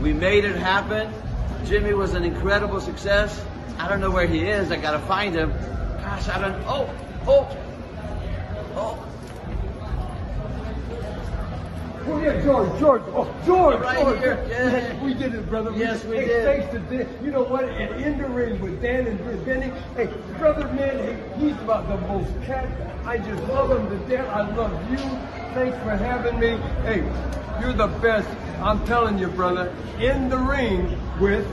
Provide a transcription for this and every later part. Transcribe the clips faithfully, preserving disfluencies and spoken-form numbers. We made it happen. Jimmy was an incredible success. I don't know where he is. I gotta find him. Gosh, I don't. Oh, oh, oh. Oh yeah, George, George, oh George, right George. Here. Yeah. Yes, we did it, brother. We yes, did. we hey, did. Thanks to Dan. You know what? And in the ring with Dan and Bruce Benny, hey, brother, man, hey, he's about the most cat. I just love him to death. I love you. Thanks for having me. Hey, you're the best. I'm telling you, brother. In the ring with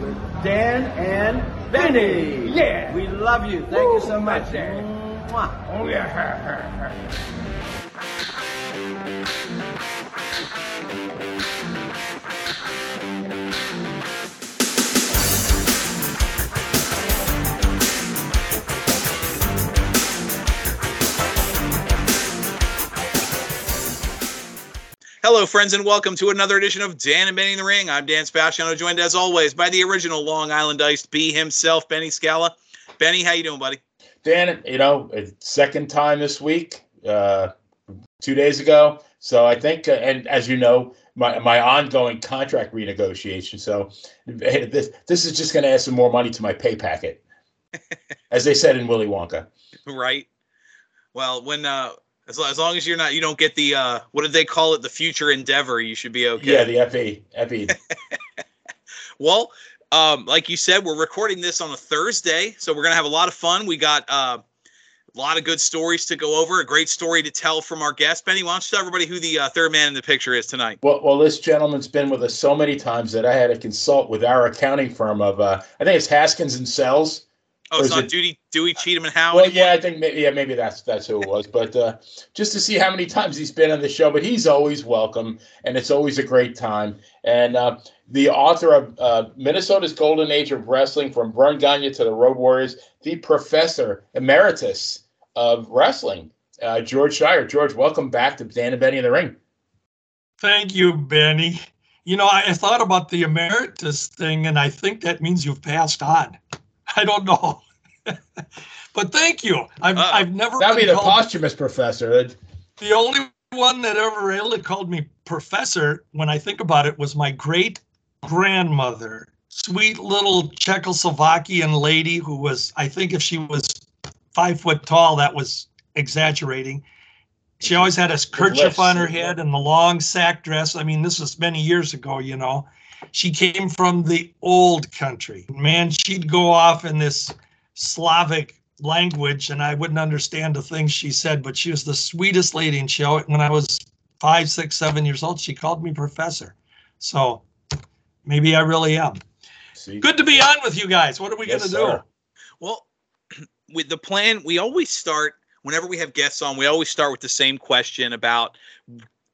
Dan and Benny. Yeah. We love you. Thank Woo, you so much, Dan. Oh yeah. Hello, friends, and welcome to another edition of Dan and Benny in the Ring. I'm Dan Sebastiano, joined as always by the original Long Island Iced B himself, Benny Scala. Benny, how you doing, buddy? Dan, you know, it's second time this week, uh, two days ago. So I think, uh, and as you know, my my ongoing contract renegotiation. So this this is just going to add some more money to my pay packet, as they said in Willy Wonka. Right. Well, when. Uh, As long as you're not, you don't get the, uh, what did they call it? The future endeavor. You should be okay. Yeah, the F E. F E. Well, um, like you said, we're recording this on a Thursday, so we're going to have a lot of fun. We got uh, a lot of good stories to go over, a great story to tell from our guest. Benny, why don't you tell everybody who the uh, third man in the picture is tonight? Well, well, this gentleman's been with us so many times that I had to consult with our accounting firm of, uh, I think it's Haskins and Sells. Oh, it's not Duty, Dewey, Cheatham, and Howard? Well, yeah, I think maybe, yeah, maybe that's that's who it was. But uh, just to see how many times he's been on the show. But he's always welcome, and it's always a great time. And uh, the author of uh, Minnesota's Golden Age of Wrestling, From Vern Gagne to the Road Warriors, the professor emeritus of wrestling, uh, George Schire. George, welcome back to Dan and Benny in the Ring. Thank you, Benny. You know, I thought about the emeritus thing, and I think that means you've passed on. I don't know, but thank you. I've uh, I've never that'd been be the posthumous professor. The only one that ever really called me professor, when I think about it, was my great grandmother, sweet little Czechoslovakian lady who was, I think, if she was five foot tall, that was exaggerating. She always had a kerchief on her head and the long sack dress. I mean, this was many years ago, you know. She came from the old country. Man, she'd go off in this Slavic language, and I wouldn't understand the things she said, but she was the sweetest lady. And she, when I was five, six, seven years old, she called me professor. So maybe I really am. See? Good to be on with you guys. What are we yes, going to do? Well, with the plan, we always start, whenever we have guests on, we always start with the same question about –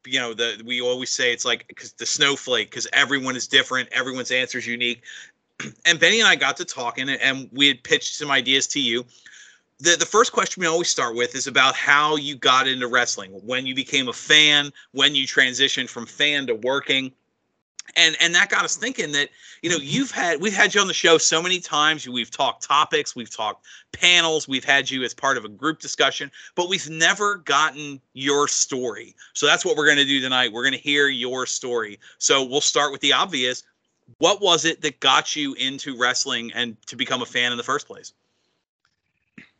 you know, the we always say it's like because the snowflake, because everyone is different. Everyone's answer is unique. And Benny and I got to talking, and, and we had pitched some ideas to you. The, the first question we always start with is about how you got into wrestling, when you became a fan, when you transitioned from fan to working. And and that got us thinking that, you know, you've had we've had you on the show so many times. We've talked topics. We've talked panels. We've had you as part of a group discussion, but we've never gotten your story. So that's what we're going to do tonight. We're going to hear your story. So we'll start with the obvious. What was it that got you into wrestling and to become a fan in the first place?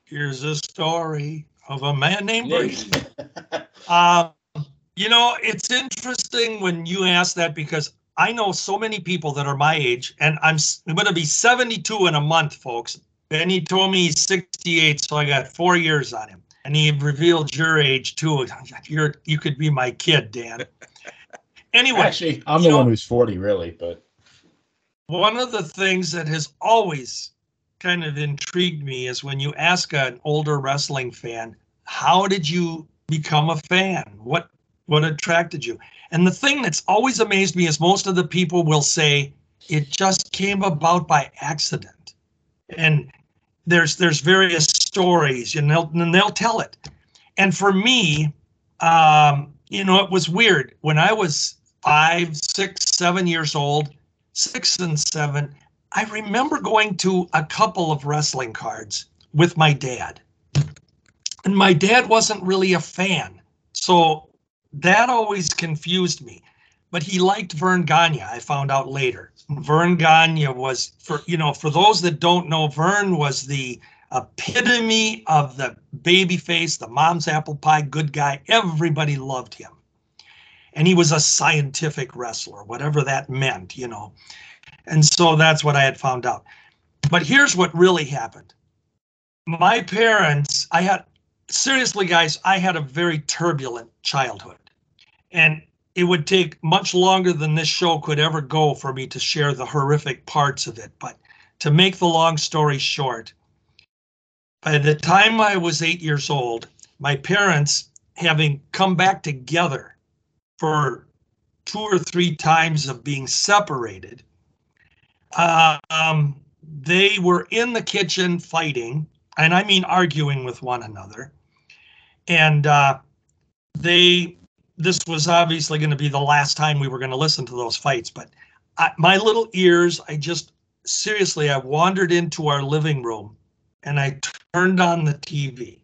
Here's a story of a man named Bruce. um, you know, it's interesting when you ask that because I know so many people that are my age, and I'm, I'm going to be seventy-two in a month, folks. Benny told me he's sixty-eight, so I got four years on him. And he revealed your age, too. You're, you could be my kid, Dan. Anyway. Actually, I'm the know, one who's forty, really. But one of the things that has always kind of intrigued me is when you ask an older wrestling fan, how did you become a fan? What What attracted you? And the thing that's always amazed me is most of the people will say it just came about by accident. And there's there's various stories, and they'll, and they'll tell it. And for me, um, you know, it was weird. When I was five, six, seven years old, six and seven, I remember going to a couple of wrestling cards with my dad. And my dad wasn't really a fan. So that always confused me. but he liked Vern Gagne, I found out later. Vern Gagne was, for you know, for those that don't know, Vern was the epitome of the babyface, the mom's apple pie, good guy. Everybody loved him. And he was a scientific wrestler, whatever that meant, you know. And so that's what I had found out. But here's what really happened. My parents, I had, seriously, guys, I had a very turbulent childhood. And it would take much longer than this show could ever go for me to share the horrific parts of it. But to make the long story short, by the time I was eight years old, my parents, having come back together for two or three times of being separated, uh, um, they were in the kitchen fighting, and I mean arguing with one another. And uh, they... this was obviously going to be the last time we were going to listen to those fights, but I, my little ears, I just, seriously, I wandered into our living room and I turned on the T V.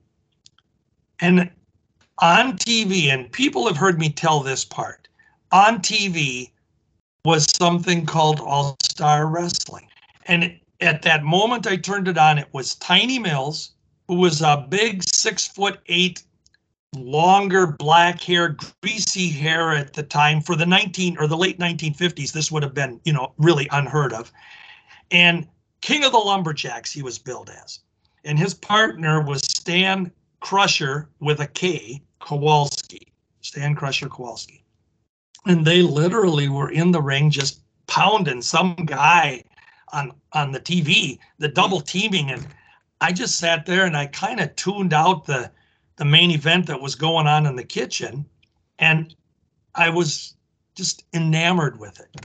And on T V, and people have heard me tell this part, on T V was something called All-Star Wrestling. And at that moment I turned it on, it was Tiny Mills, who was a big six foot eight, longer black hair, greasy hair at the time for the nineteen or the late nineteen fifties. This would have been, you know, really unheard of. And King of the Lumberjacks, he was billed as. And his partner was Stan Crusher with a K, Kowalski, Stan Crusher Kowalski. And they literally were in the ring just pounding some guy on, on the T V, the double teaming. And I just sat there and I kind of tuned out the the main event that was going on in the kitchen, and I was just enamored with it.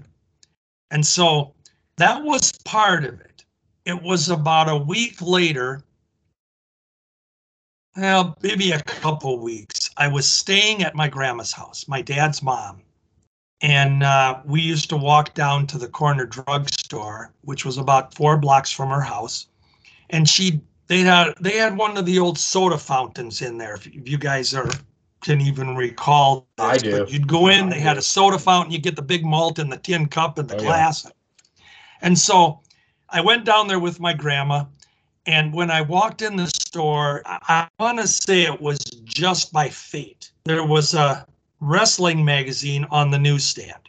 And so that was part of it. It was about a week later, well, maybe a couple weeks, I was staying at my grandma's house, my dad's mom, and uh, we used to walk down to the corner drugstore, which was about four blocks from her house, and she'd They had they had one of the old soda fountains in there. If you guys are can even recall this, I do. But you'd go in, they had a soda fountain, you get the big malt in the tin cup and the oh, glass. Yeah. And so I went down there with my grandma, and when I walked in the store, I, I want to say it was just by fate. There was a wrestling magazine on the newsstand,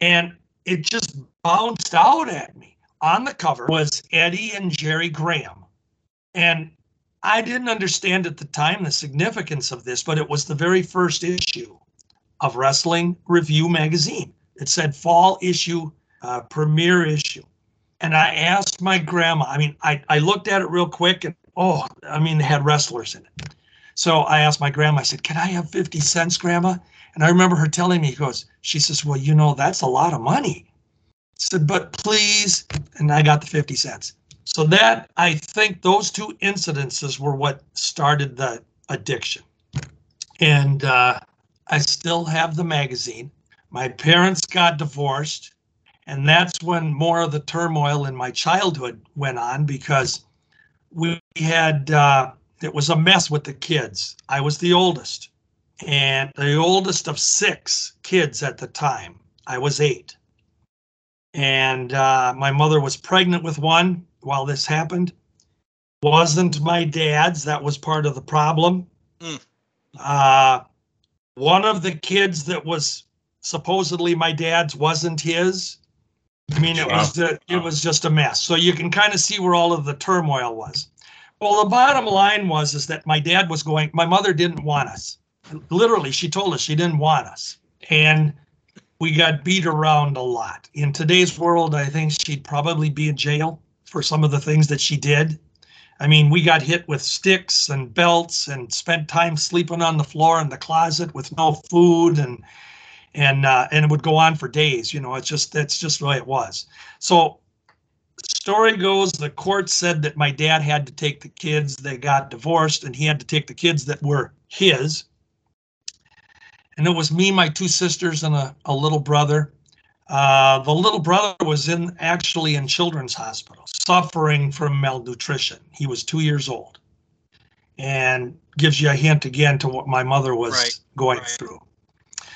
and it just bounced out at me. On the cover was Eddie and Jerry Graham. And I didn't understand at the time the significance of this, but it was the very first issue of Wrestling Review magazine. It said fall issue, uh, premiere issue. And I asked my grandma, I mean, I, I looked at it real quick and, oh, I mean, they had wrestlers in it. So I asked my grandma, I said, can I have fifty cents, Grandma? And I remember her telling me, goes, she says, well, you know, that's a lot of money. I said, but please, and I got the fifty cents. So that, I think those two incidences were what started the addiction. And uh, I still have the magazine. My parents got divorced, and that's when more of the turmoil in my childhood went on, because we had, uh, it was a mess with the kids. I was the oldest, and the oldest of six kids at the time. I was eight. And uh, my mother was pregnant with one while this happened. Wasn't my dad's. That was part of the problem. Mm. Uh, one of the kids that was supposedly my dad's wasn't his. I mean, it wow. was the, it was just a mess. So you can kind of see where all of the turmoil was. Well, the bottom line was is that my dad was going. My mother didn't want us. Literally, she told us she didn't want us. And we got beat around a lot. In today's world, I think she'd probably be in jail for some of the things that she did. I mean, we got hit with sticks and belts and spent time sleeping on the floor in the closet with no food, and and uh, and it would go on for days. You know, it's just that's just the way it was. So story goes, the court said that my dad had to take the kids. They got divorced, and he had to take the kids that were his. And it was me, my two sisters, and a, a little brother. Uh, the little brother was in actually in Children's Hospital, suffering from malnutrition. He was two years old, and gives you a hint again to what my mother was right, going right. through.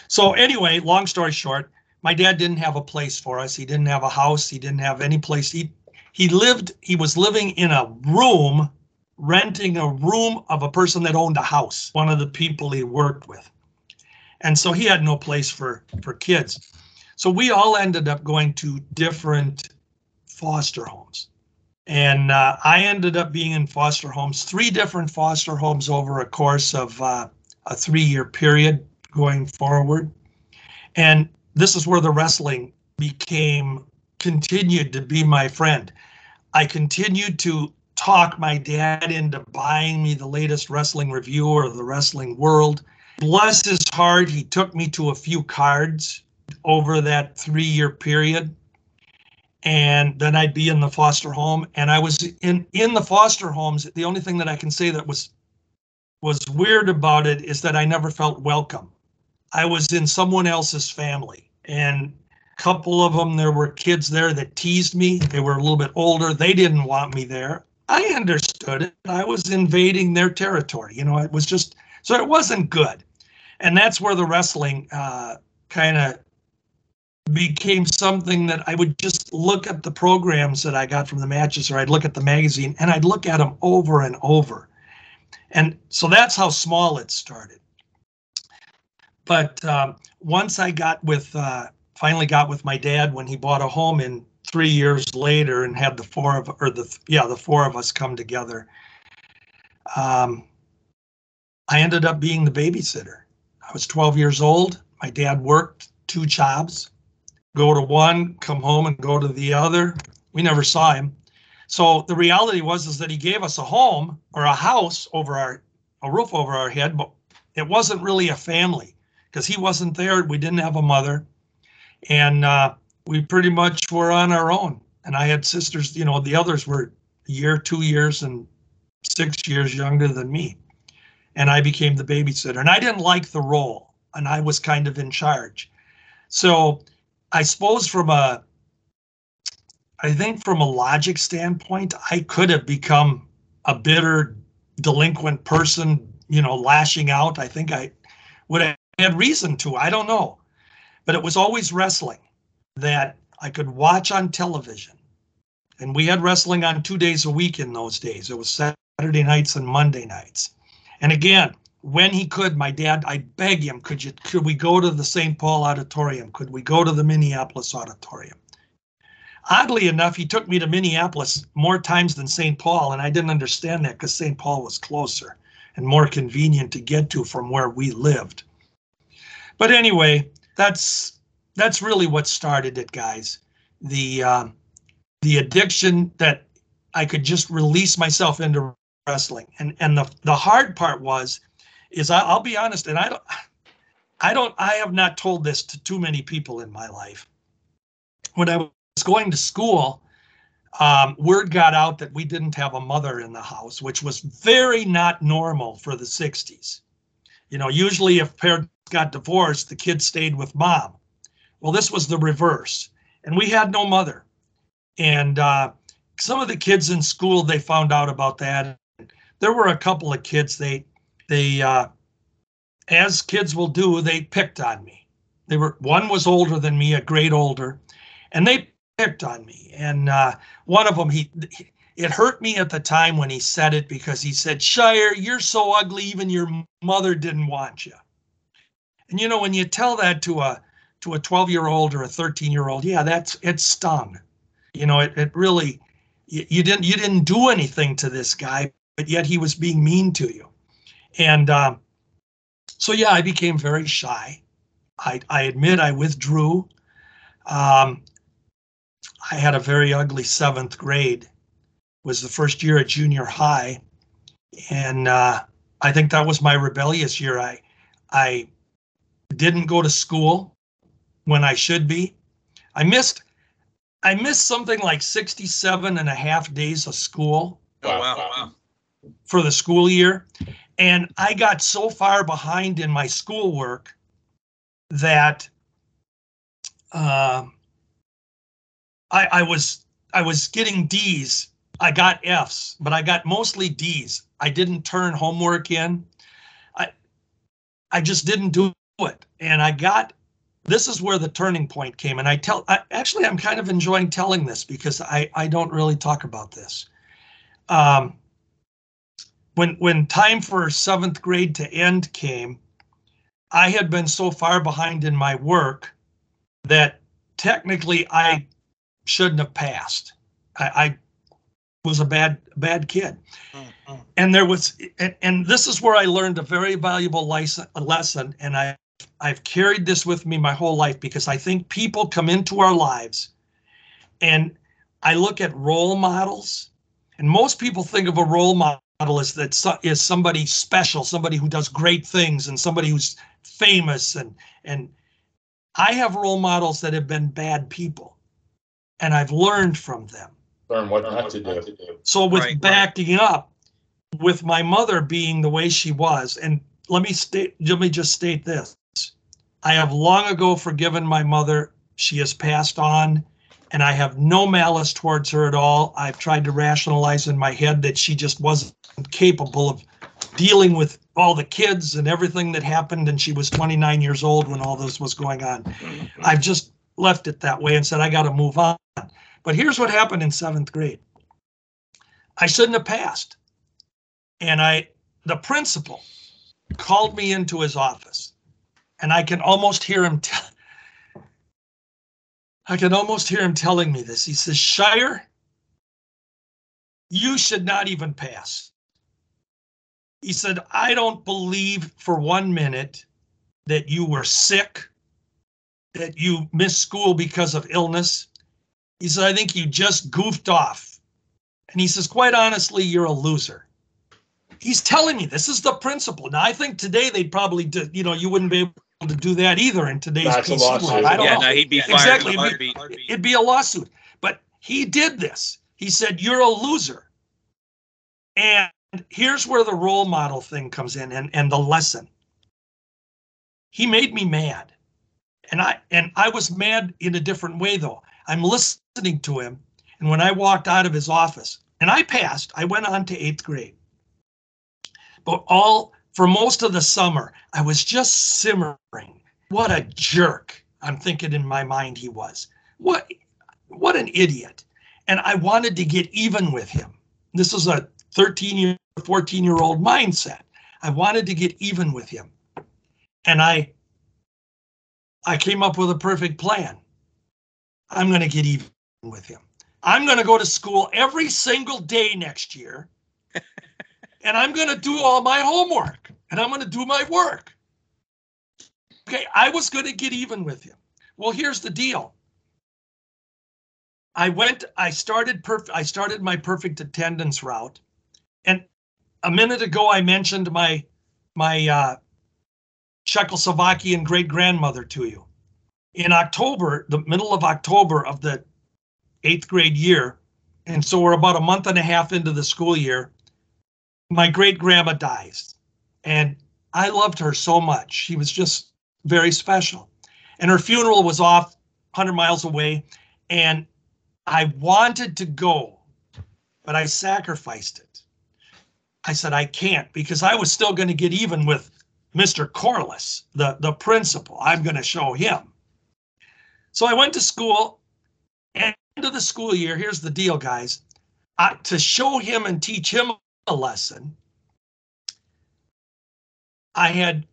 So anyway, long story short, my dad didn't have a place for us. He didn't have a house. He didn't have any place. He he lived, he was living in a room, renting a room of a person that owned a house, one of the people he worked with. And so he had no place for, for kids. So we all ended up going to different foster homes. And uh, I ended up being in foster homes, three different foster homes over a course of uh, a three-year period going forward. And this is where the wrestling became, continued to be my friend. I continued to talk my dad into buying me the latest Wrestling Review or the Wrestling World. Bless his heart, he took me to a few cards over that three-year period. And then I'd be in the foster home, and I was in, in the foster homes. The only thing that I can say that was was weird about it is that I never felt welcome. I was in someone else's family, and a couple of them, there were kids there that teased me. They were a little bit older. They didn't want me there. I understood it. I was invading their territory. You know, it was just, so it wasn't good. And that's where the wrestling uh, kind of became something that I would just look at the programs that I got from the matches, or I'd look at the magazine, and I'd look at them over and over. And so that's how small it started. But um, once I got with, uh, finally got with my dad when he bought a home in three years later and had the four of, or the, yeah, the four of us come together. Um, I ended up being the babysitter. I was twelve years old. My dad worked two jobs. Go to one, come home, and go to the other. We never saw him. So the reality was is that he gave us a home or a house over our, a roof over our head, but it wasn't really a family because he wasn't there. We didn't have a mother, and uh, we pretty much were on our own. And I had sisters, you know, the others were a year, two years, and six years younger than me. And I became the babysitter, and I didn't like the role, and I was kind of in charge. So I suppose from a, I think from a logic standpoint, I could have become a bitter, delinquent person, you know, lashing out. I think I would have had reason to, I don't know. But it was always wrestling that I could watch on television. And we had wrestling on two days a week in those days. It was Saturday nights and Monday nights. And again, when he could, my dad, I'd beg him, could you, could we go to the Saint Paul Auditorium? Could we go to the Minneapolis Auditorium? Oddly enough, he took me to Minneapolis more times than Saint Paul, and I didn't understand that because Saint Paul was closer and more convenient to get to from where we lived. But anyway, that's that's really what started it, guys. The, uh, the addiction that I could just release myself into wrestling. And, and the, the hard part was, is I, I'll be honest, and I don't, I don't, I have not told this to too many people in my life. When I was going to school, um, word got out that we didn't have a mother in the house, which was very not normal for the sixties. You know, usually if parents got divorced, the kids stayed with mom. Well, this was the reverse, and we had no mother. And uh, some of the kids in school, they found out about that. There were a couple of kids, they They, uh, as kids will do, they picked on me. They were, one was older than me, a grade older, and they picked on me. And uh, one of them, he, he, it hurt me at the time when he said it, because he said, "Shire, you're so ugly, even your mother didn't want you." And you know, when you tell that to a to a twelve-year-old or a thirteen-year-old, yeah, that's it stung. You know, it it really, you, you didn't you didn't do anything to this guy, but yet he was being mean to you. And um, so, yeah, I became very shy. I, I admit I withdrew. Um, I had a very ugly seventh grade. It was the first year at junior high. And uh, I think that was my rebellious year. I, I didn't go to school when I should be. I missed, I missed something like sixty-seven and a half days of school. Oh, wow, wow. For the school year. And I got so far behind in my schoolwork that uh, I, I was I was getting D's. I got F's, but I got mostly D's. I didn't turn homework in. I I just didn't do it. And I got, this is where the turning point came. And I tell, I, actually, I'm kind of enjoying telling this because I, I don't really talk about this. Um, when, when time for seventh grade to end came, I had been so far behind in my work that technically I shouldn't have passed. I, I was a bad, bad kid. Mm-hmm. And there was, and, and this is where I learned a very valuable lesson, lesson. And I, I've carried this with me my whole life, because I think people come into our lives, and I look at role models, and most people think of a role model as that is somebody special, somebody who does great things and somebody who's famous. And, and I have role models that have been bad people, and I've learned from them. Learn what not to do. So with right, backing right. up, with my mother being the way she was, and let me state, let me just state this. I have long ago forgiven my mother. She has passed on, and I have no malice towards her at all. I've tried to rationalize in my head that she just wasn't capable of dealing with all the kids and everything that happened, and she was twenty-nine years old when all this was going on. I've just left it that way and said, I got to move on. But here's what happened in seventh grade. I shouldn't have passed. And I, the principal called me into his office, and I can almost hear him. T- I can almost hear him telling me this. He says, Schire, you should not even pass. He said, I don't believe for one minute that you were sick, that you missed school because of illness. He said, I think you just goofed off. And he says, quite honestly, you're a loser. He's telling me this is the principal. Now, I think today they'd probably, do, you know, you wouldn't be able to do that either in today's P C world. I don't yeah, know. No, he'd be fired. Exactly. It'd be, it'd be a lawsuit. But he did this. He said, you're a loser. And here's where the role model thing comes in, and, and the lesson. He made me mad. And I and I was mad in a different way, though. I'm listening to him. And when I walked out of his office, and I passed, I went on to eighth grade. But all for most of the summer, I was just simmering. What a jerk, I'm thinking in my mind he was. What, what an idiot. And I wanted to get even with him. This is a thirteen-year, fourteen-year-old mindset. I wanted to get even with him. And I, I came up with a perfect plan. I'm going to get even with him. I'm going to go to school every single day next year. And I'm going to do all my homework, and I'm going to do my work. Okay, I was going to get even with him. Well, here's the deal. I went, I started perf- I started my perfect attendance route. And a minute ago, I mentioned my, my uh, Czechoslovakian great-grandmother to you. In October, the middle of October of the eighth grade year, and so we're about a month and a half into the school year, my great-grandma dies, and I loved her so much. She was just very special, and her funeral was off one hundred miles away, and I wanted to go, but I sacrificed it. I said, I can't, because I was still going to get even with Mister Corliss, the, the principal. I'm going to show him. So I went to school. End of the school year, here's the deal, guys. I, to show him and teach him a lesson, I had,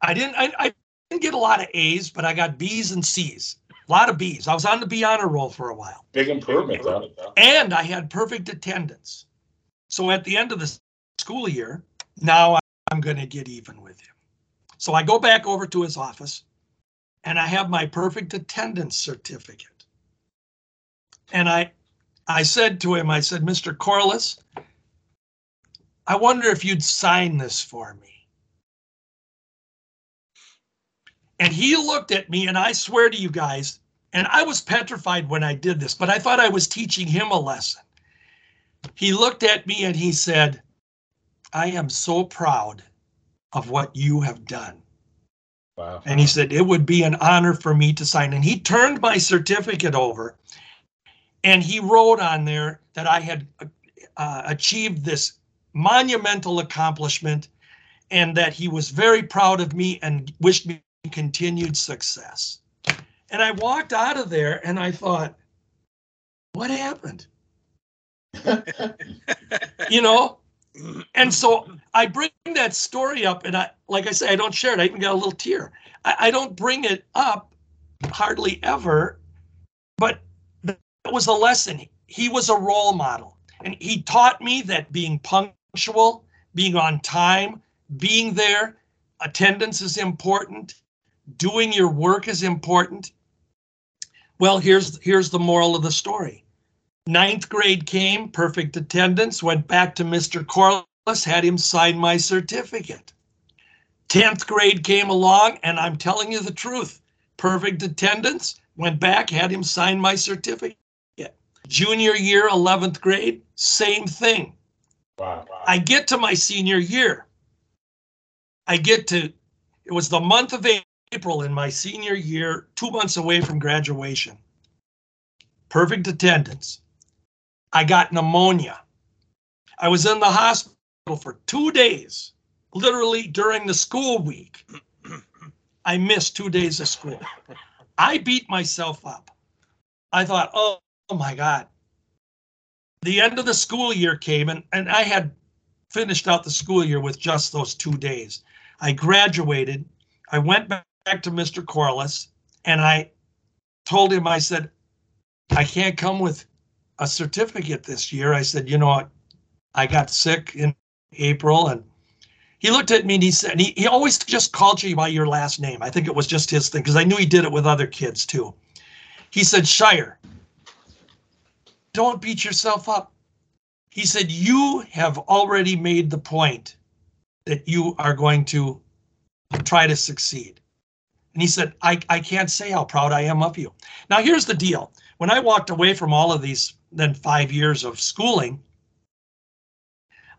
I didn't, I, I didn't get a lot of A's, but I got B's and C's. A lot of B's. I was on the B honor roll for a while. Big improvement, though. And I had perfect attendance. So at the end of the school year, now I'm going to get even with him. So I go back over to his office, and I have my perfect attendance certificate. And I, I said to him, I said, Mister Corliss, I wonder if you'd sign this for me. And he looked at me, and I swear to you guys, and I was petrified when I did this, but I thought I was teaching him a lesson. He looked at me and he said, I am so proud of what you have done. Wow. And he said, it would be an honor for me to sign. And he turned my certificate over, and he wrote on there that I had uh, achieved this monumental accomplishment, and that he was very proud of me and wished me continued success. And I walked out of there and I thought, what happened? You know? And so I bring that story up, and I, like I say, I don't share it. I even got a little tear. I, I don't bring it up hardly ever, but that was a lesson. He was a role model, and he taught me that being punctual, being on time, being there, attendance is important, doing your work is important. Well, here's here's the moral of the story. Ninth grade came, perfect attendance, went back to Mister Corliss, had him sign my certificate. Tenth grade came along, and I'm telling you the truth. Perfect attendance, went back, had him sign my certificate. Junior year, eleventh grade, same thing. Wow, wow. I get to my senior year. I get to, it was the month of April in my senior year, two months away from graduation. Perfect attendance. I got pneumonia. I was in the hospital for two days, literally during the school week. I missed two days of school. I beat myself up. I thought, oh, oh my God. The end of the school year came, and, and I had finished out the school year with just those two days. I graduated. I went back to Mister Corliss, and I told him, I said, I can't come with a certificate this year. I said, you know what? I got sick in April, and he looked at me and he said, and he, he always just called you by your last name. I think it was just his thing, because I knew he did it with other kids too. He said, Schire, don't beat yourself up. He said, you have already made the point that you are going to try to succeed. And he said, I, I can't say how proud I am of you. Now, here's the deal. When I walked away from all of these then five years of schooling,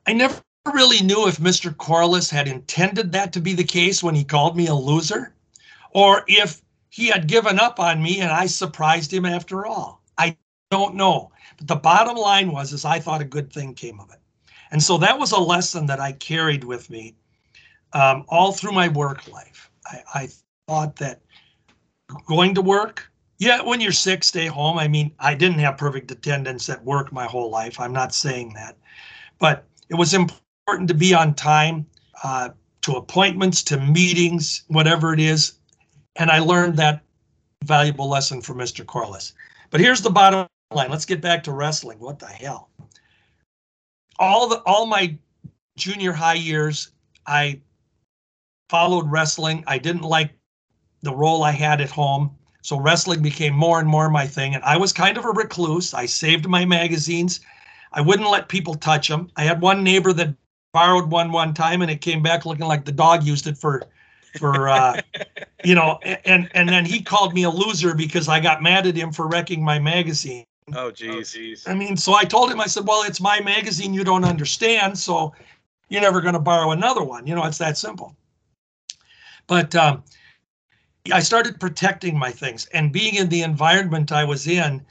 I never really knew if Mister Corliss had intended that to be the case when he called me a loser, or if he had given up on me and I surprised him after all. I don't know. But the bottom line was, is I thought a good thing came of it. And so that was a lesson that I carried with me um, all through my work life. I, I thought that going to work, yeah, when you're sick, stay home. I mean, I didn't have perfect attendance at work my whole life. I'm not saying that. But it was important to be on time, uh, to appointments, to meetings, whatever it is. And I learned that valuable lesson from Mister Corliss. But here's the bottom line. Let's get back to wrestling. What the hell? All the all my junior high years, I followed wrestling. I didn't like the role I had at home. So wrestling became more and more my thing. And I was kind of a recluse. I saved my magazines. I wouldn't let people touch them. I had one neighbor that borrowed one one time, and it came back looking like the dog used it for, for uh, you know, and, and then he called me a loser because I got mad at him for wrecking my magazine. Oh, geez. Oh, geez. I mean, so I told him, I said, well, it's my magazine. You don't understand. So you're never going to borrow another one. You know, it's that simple. But um, I started protecting my things, and being in the environment I was in,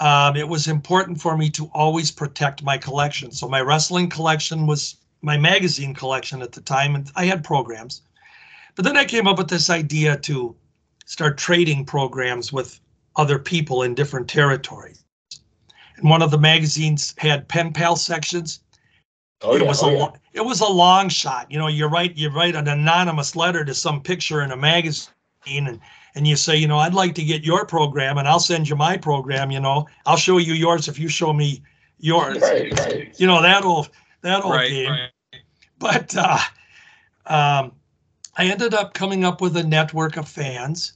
um, it was important for me to always protect my collection. So my wrestling collection was my magazine collection at the time, and I had programs. But then I came up with this idea to start trading programs with other people in different territories. And one of the magazines had pen pal sections. Oh, it yeah, was oh, a yeah. it was a long shot. You know, you write you write an anonymous letter to some picture in a magazine. And, and you say, you know, I'd like to get your program, and I'll send you my program, you know. I'll show you yours if you show me yours. Right, right. You know, that old, that old right, game. Right. But uh, um, I ended up coming up with a network of fans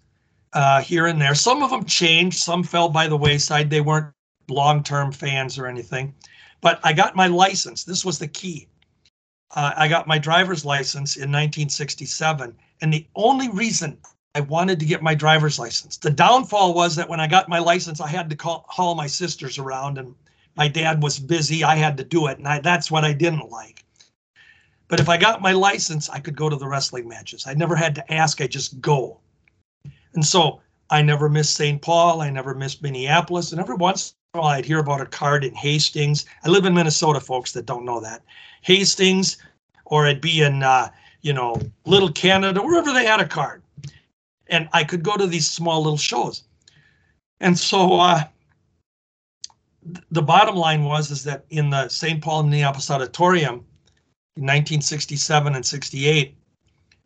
uh, here and there. Some of them changed. Some fell by the wayside. They weren't long-term fans or anything. But I got my license. This was the key. Uh, I got my driver's license in nineteen sixty-seven, and the only reason I wanted to get my driver's license. The downfall was that when I got my license, I had to call, haul my sisters around, and my dad was busy. I had to do it, and I, that's what I didn't like. But if I got my license, I could go to the wrestling matches. I never had to ask. I just go. And so I never missed Saint Paul. I never missed Minneapolis. And every once in a while, I'd hear about a card in Hastings. I live in Minnesota, folks that don't know that. Hastings, or I'd be in, uh, you know, Little Canada, wherever they had a card. and I could go to these small little shows. And so uh, th the bottom line was is that in the Saint Paul Minneapolis Auditorium in nineteen sixty-seven and sixty-eight,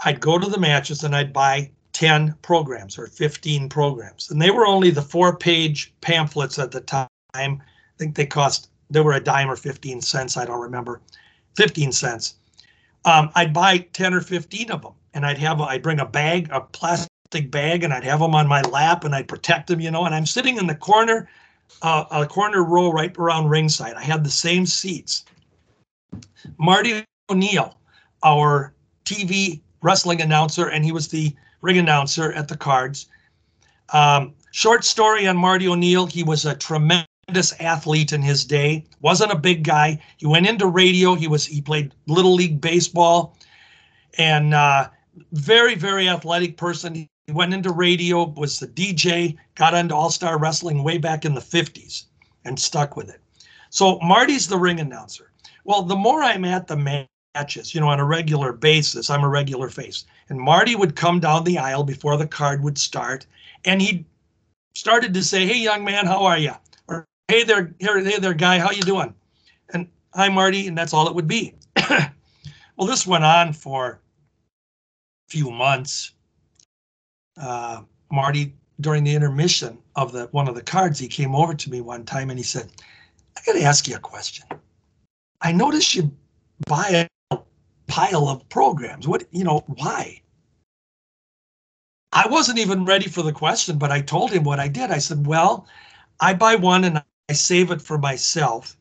I'd go to the matches and I'd buy ten programs or fifteen programs. And they were only the four-page pamphlets at the time. I think they cost, they were a dime or fifteen cents, I don't remember, fifteen cents. Um, I'd buy ten or fifteen of them, and I'd have, a, I'd bring a bag, a plastic bag, and I'd have them on my lap, and I'd protect them, you know, and I'm sitting in the corner, uh, a corner row right around ringside. I had the same seats. Marty O'Neill, our T V wrestling announcer, and he was the ring announcer at the cards. Um, short story on Marty O'Neill, he was a tremendous athlete in his day, wasn't a big guy. He went into radio, he was he played Little League baseball, and uh, very, very athletic person. He went into radio, was the D J, got into All-Star Wrestling way back in the fifties and stuck with it. So Marty's the ring announcer. Well, the more I'm at the matches, you know, on a regular basis, I'm a regular face, and Marty would come down the aisle before the card would start, and he started to say, "Hey, young man, how are you?" Hey there, hey there, guy, how you doing? And hi, Marty, and that's all it would be. Well, this went on for a few months. Uh, Marty, during the intermission of the one of the cards, he came over to me one time and he said, "I got to ask you a question. I noticed you buy a pile of programs. What, you know, why?" I wasn't even ready for the question, but I told him what I did. I said, "Well, I buy one and I I save it for myself."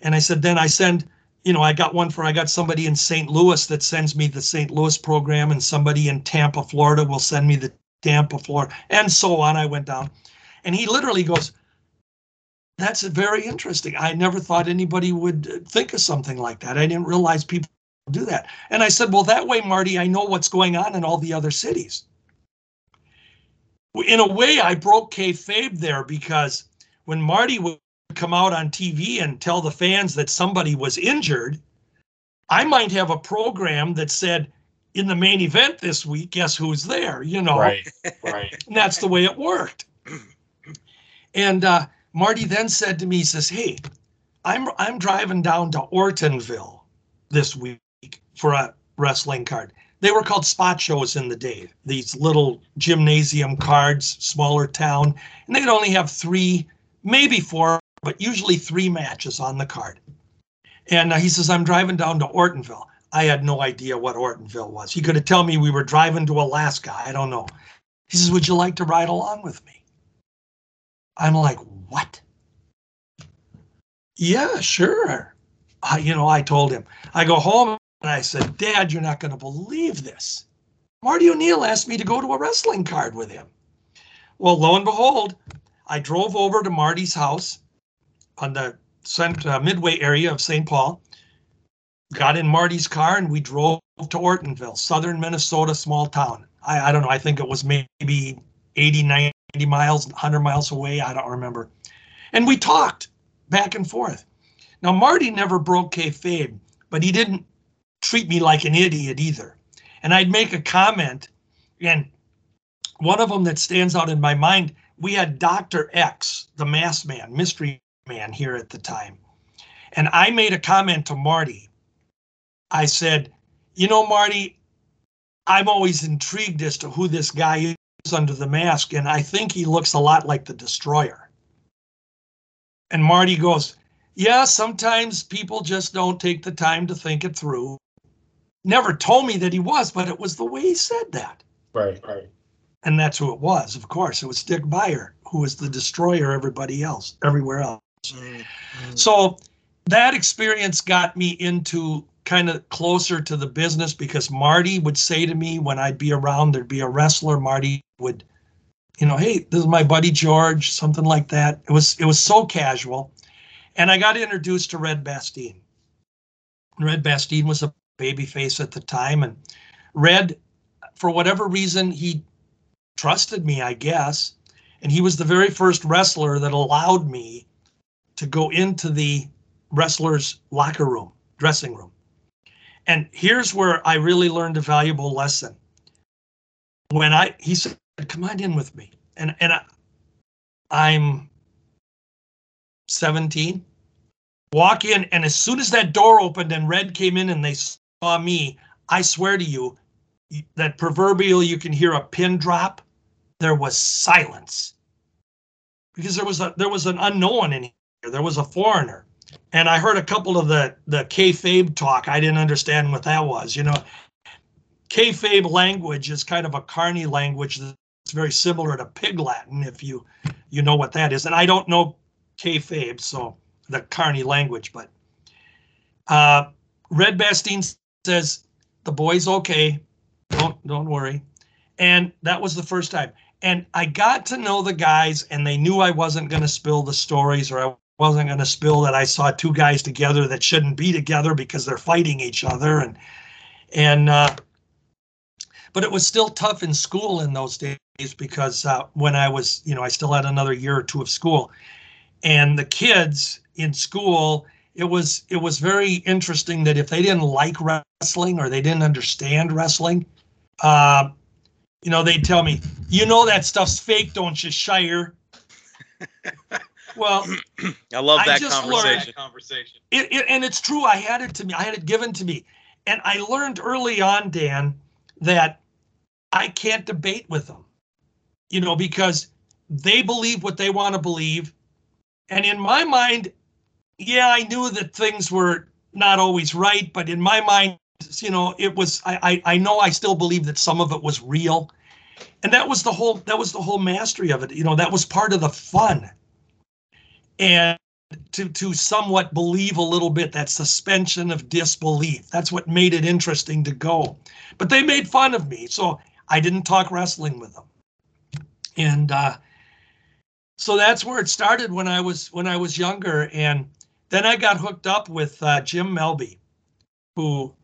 And I said, then I send, you know, I got one for, I got somebody in Saint Louis that sends me the Saint Louis program, and somebody in Tampa, Florida will send me the Tampa, Florida, and so on. I went down and he literally goes, "That's very interesting. I never thought anybody would think of something like that. I didn't realize people do that." And I said, "Well, that way, Marty, I know what's going on in all the other cities." In a way, I broke kayfabe there, because when Marty would come out on T V and tell the fans that somebody was injured, I might have a program that said, "In the main event this week, guess who's there?" You know, right, right. And that's the way it worked. And uh, Marty then said to me, he says, "Hey, I'm I'm driving down to Ortonville this week for a wrestling card." They were called spot shows in the day. These little gymnasium cards, smaller town, and they'd only have three, maybe four, but usually three matches on the card. And uh, he says, "I'm driving down to Ortonville." I had no idea what Ortonville was. He could have told me we were driving to Alaska. I don't know. He says, "Would you like to ride along with me?" I'm like, "What?" "Yeah, sure." I, you know, I told him. I go home and I said, "Dad, you're not going to believe this. Marty O'Neill asked me to go to a wrestling card with him." Well, lo and behold, I drove over to Marty's house on the cent, uh, midway area of Saint Paul, got in Marty's car, and we drove to Ortonville, southern Minnesota, small town. I, I don't know, I think it was maybe eighty, ninety miles, one hundred miles away, I don't remember. And we talked back and forth. Now, Marty never broke kayfabe, but he didn't treat me like an idiot either. And I'd make a comment, and one of them that stands out in my mind, we had Doctor X, the masked man, mystery man here at the time. And I made a comment to Marty. I said, "You know, Marty, I'm always intrigued as to who this guy is under the mask, and I think he looks a lot like the Destroyer." And Marty goes, "Yeah, sometimes people just don't take the time to think it through." Never told me that he was, but it was the way he said that. Right, right. And that's who it was, of course. It was Dick Beyer, who was the Destroyer everybody else, everywhere else. Mm-hmm. So that experience got me into kind of closer to the business, because Marty would say to me when I'd be around, there'd be a wrestler, Marty would, you know, "Hey, this is my buddy George," something like that. It was, it was so casual. And I got introduced to Red Bastien. Red Bastien was a babyface at the time, and Red, for whatever reason, he trusted me, I guess, and he was the very first wrestler that allowed me to go into the wrestler's locker room, dressing room. And here's where I really learned a valuable lesson. When I, he said come on in with me. And and I, I'm seventeen. Walk in, and as soon as that door opened and Red came in and they saw me, I swear to you, that proverbial you can hear a pin drop, there was silence. Because there was a, there was an unknown in here. There was a foreigner. And I heard a couple of the, the kayfabe talk. I didn't understand what that was. You know, kayfabe language is kind of a carny language that's very similar to Pig Latin, if you, you know what that is. And I don't know kayfabe, so the carny language, but uh, Red Bastien says, the boy's okay. Don't, don't worry. And that was the first time. And I got to know the guys, and they knew I wasn't going to spill the stories, or I wasn't going to spill that I saw two guys together that shouldn't be together because they're fighting each other. And, and, uh, but it was still tough in school in those days, because uh, when I was, you know, I still had another year or two of school, and the kids in school, it was, it was very interesting that if they didn't like wrestling or they didn't understand wrestling, uh, you know, they'd tell me, you know, that stuff's fake, don't you, Shire? Well, I love that I just conversation. Learned, that conversation. It, it, and it's true. I had it to me. I had it given to me. And I learned early on, Dan, that I can't debate with them, you know, because they believe what they want to believe. And in my mind, yeah, I knew that things were not always right, but in my mind, you know, it was, I, I, I know I still believe that some of it was real. And that was the whole, that was the whole mastery of it. You know, that was part of the fun. And to, to somewhat believe a little bit, that suspension of disbelief, that's what made it interesting to go. But they made fun of me, so I didn't talk wrestling with them. And uh, so that's where it started when I was, when I was younger. And then I got hooked up with uh, Jim Melby, who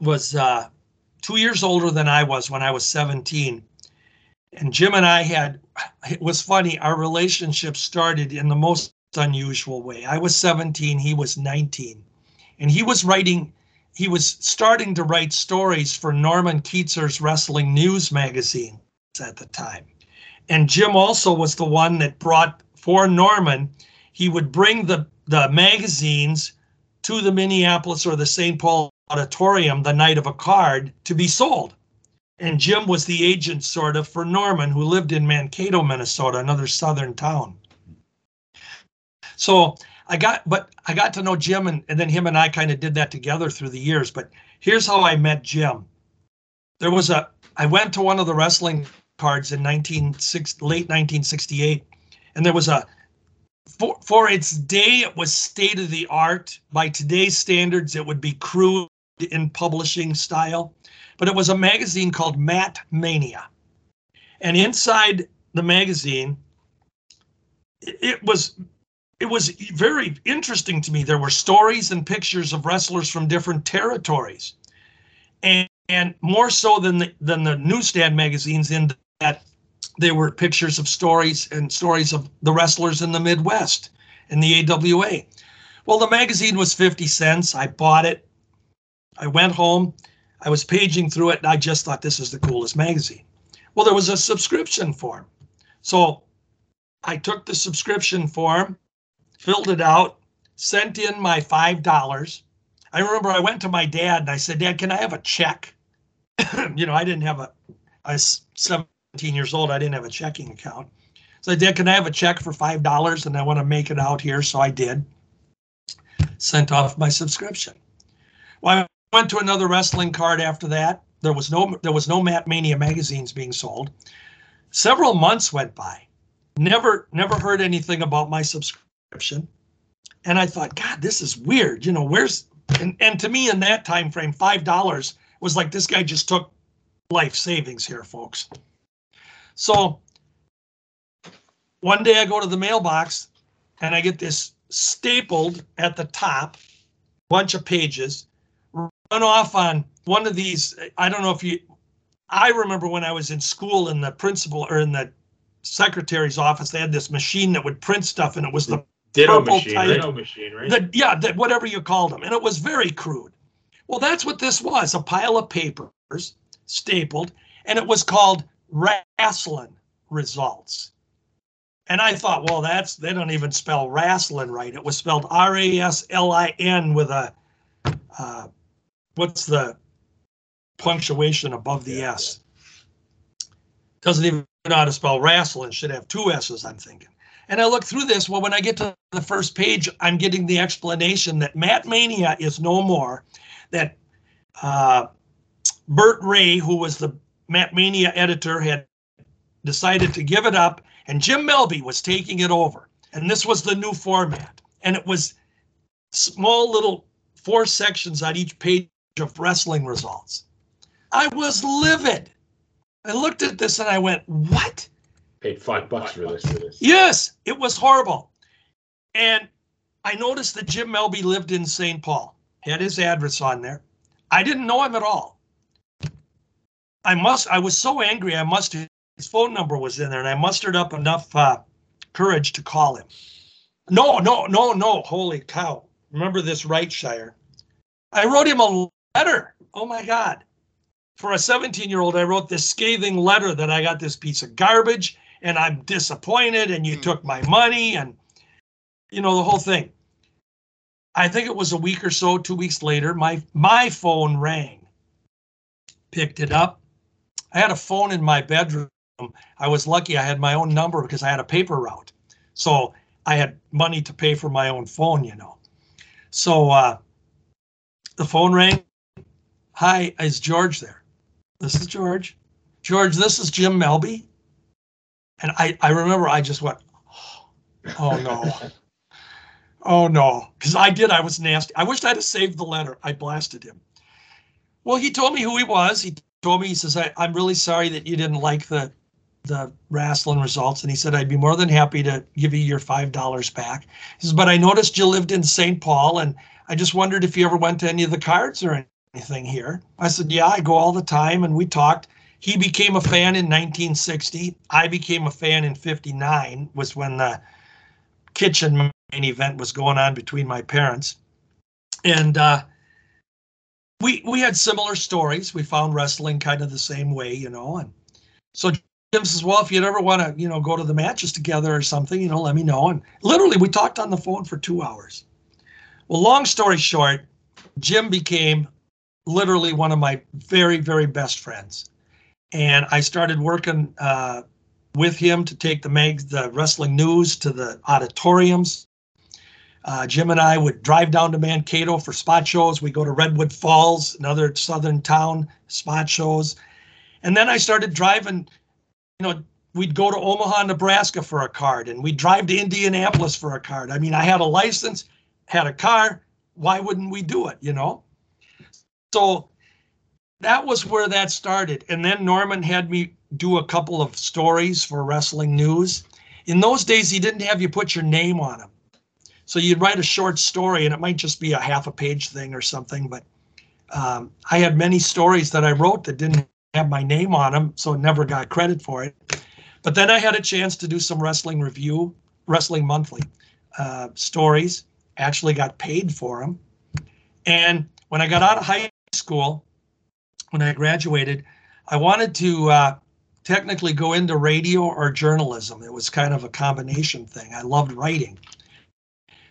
was uh, two years older than I was when I was seventeen. And Jim and I had, it was funny, our relationship started in the most unusual way. I was seventeen, he was nineteen. And he was writing, he was starting to write stories for Norman Kietzer's Wrestling News magazine at the time. And Jim also was the one that brought, for Norman, he would bring the, the magazines to the Minneapolis or the Saint Paul auditorium the night of a card to be sold. And Jim was the agent, sort of, for Norman, who lived in Mankato, Minnesota, another southern town. So I got, but I got to know Jim, and, and then him and I kind of did that together through the years. But here's how I met Jim. There was a, I went to one of the wrestling cards in nineteen sixty, late nineteen sixty-eight, and there was a, for, for its day, it was state of the art. By today's standards, it would be crude in publishing style. But it was a magazine called Mat Mania. And inside the magazine, it was it was very interesting to me. There were stories and pictures of wrestlers from different territories. And, and more so than the, than the newsstand magazines, in that they were pictures of stories and stories of the wrestlers in the Midwest and the A W A. Well, the magazine was fifty cents. I bought it. I went home. I was paging through it, and I just thought, this is the coolest magazine. Well, there was a subscription form. So I took the subscription form, filled it out, sent in my five dollars. I remember I went to my dad, and I said, Dad, can I have a check? You know, I didn't have a, I was seventeen years old, I didn't have a checking account. So I said, Dad, can I have a check for five dollars, and I want to make it out here? So I did. Sent off my subscription. Well, I went to another wrestling card after that. There was no there was no Mat Mania magazines being sold. Several months went by. Never never heard anything about my subscription. And I thought, God, this is weird. You know, where's and, and to me in that time frame, five dollars was like, this guy just took life savings here, folks. So one day I go to the mailbox and I get this stapled at the top, bunch of pages. Went off on one of these. I don't know if you, I remember when I was in school in the principal or in the secretary's office, they had this machine that would print stuff, and it was the Ditto machine, type, Ditto machine, right? The, yeah, the, whatever you called them. And it was very crude. Well, that's what this was, a pile of papers stapled, and it was called RASLIN results. And I thought, well, that's, they don't even spell RASLIN right. It was spelled R A S L I N with a, uh, what's the punctuation above the S? Doesn't even know how to spell RASLIN. Should have two S's, I'm thinking. And I look through this. Well, when I get to the first page, I'm getting the explanation that Mat Mania is no more, that uh, Bert Ray, who was the Mat Mania editor, had decided to give it up, and Jim Melby was taking it over. And this was the new format. And it was small little four sections on each page of wrestling results. I was livid. I looked at this and I went, what? Paid five bucks for this, for this. Yes, it was horrible. And I noticed that Jim Melby lived in Saint Paul, had his address on there. I didn't know him at all. I must, I was so angry, I must, his phone number was in there, and I mustered up enough uh, courage to call him. No, no, no, no, holy cow. Remember this right, Shire. I wrote him a letter. Oh, my God. For a seventeen-year-old, I wrote this scathing letter that I got this piece of garbage, and I'm disappointed, and you mm. took my money, and, you know, the whole thing. I think it was a week or so, two weeks later, my, my phone rang. Picked it up. I had a phone in my bedroom. I was lucky I had my own number because I had a paper route. So I had money to pay for my own phone, you know. So uh, the phone rang. Hi, is George there? This is George. George, this is Jim Melby. And I, I remember I just went, oh, no. Oh, no. Because I did. I was nasty. I wished I'd have saved the letter. I blasted him. Well, he told me who he was. He told me, he says, I, I'm really sorry that you didn't like the, the wrestling results. And he said, I'd be more than happy to give you your five dollars back. He says, but I noticed you lived in Saint Paul, and I just wondered if you ever went to any of the cards or anything here. I said, yeah, I go all the time, and we talked. He became a fan in nineteen sixty. I became a fan in fifty-nine, was when the kitchen main event was going on between my parents. And uh, we we had similar stories. We found wrestling kind of the same way, you know. And so Jim says, well, if you'd ever want to, you know, go to the matches together or something, you know, let me know. And literally we talked on the phone for two hours. Well, long story short, Jim became literally one of my very, very best friends. And I started working uh, with him to take the, mag the Wrestling News to the auditoriums. Uh, Jim and I would drive down to Mankato for spot shows. We go to Redwood Falls, another southern town, spot shows. And then I started driving. You know, we'd go to Omaha, Nebraska for a card, and we'd drive to Indianapolis for a card. I mean, I had a license, had a car. Why wouldn't we do it, you know? So that was where that started. And then Norman had me do a couple of stories for Wrestling News. In those days, he didn't have you put your name on them. So you'd write a short story, and it might just be a half a page thing or something. But um, I had many stories that I wrote that didn't have my name on them, so it never got credit for it. But then I had a chance to do some Wrestling Review, Wrestling Monthly uh, stories, actually got paid for them. And when I got out of high school, when I graduated, I wanted to uh, technically go into radio or journalism. It was kind of a combination thing. I loved writing.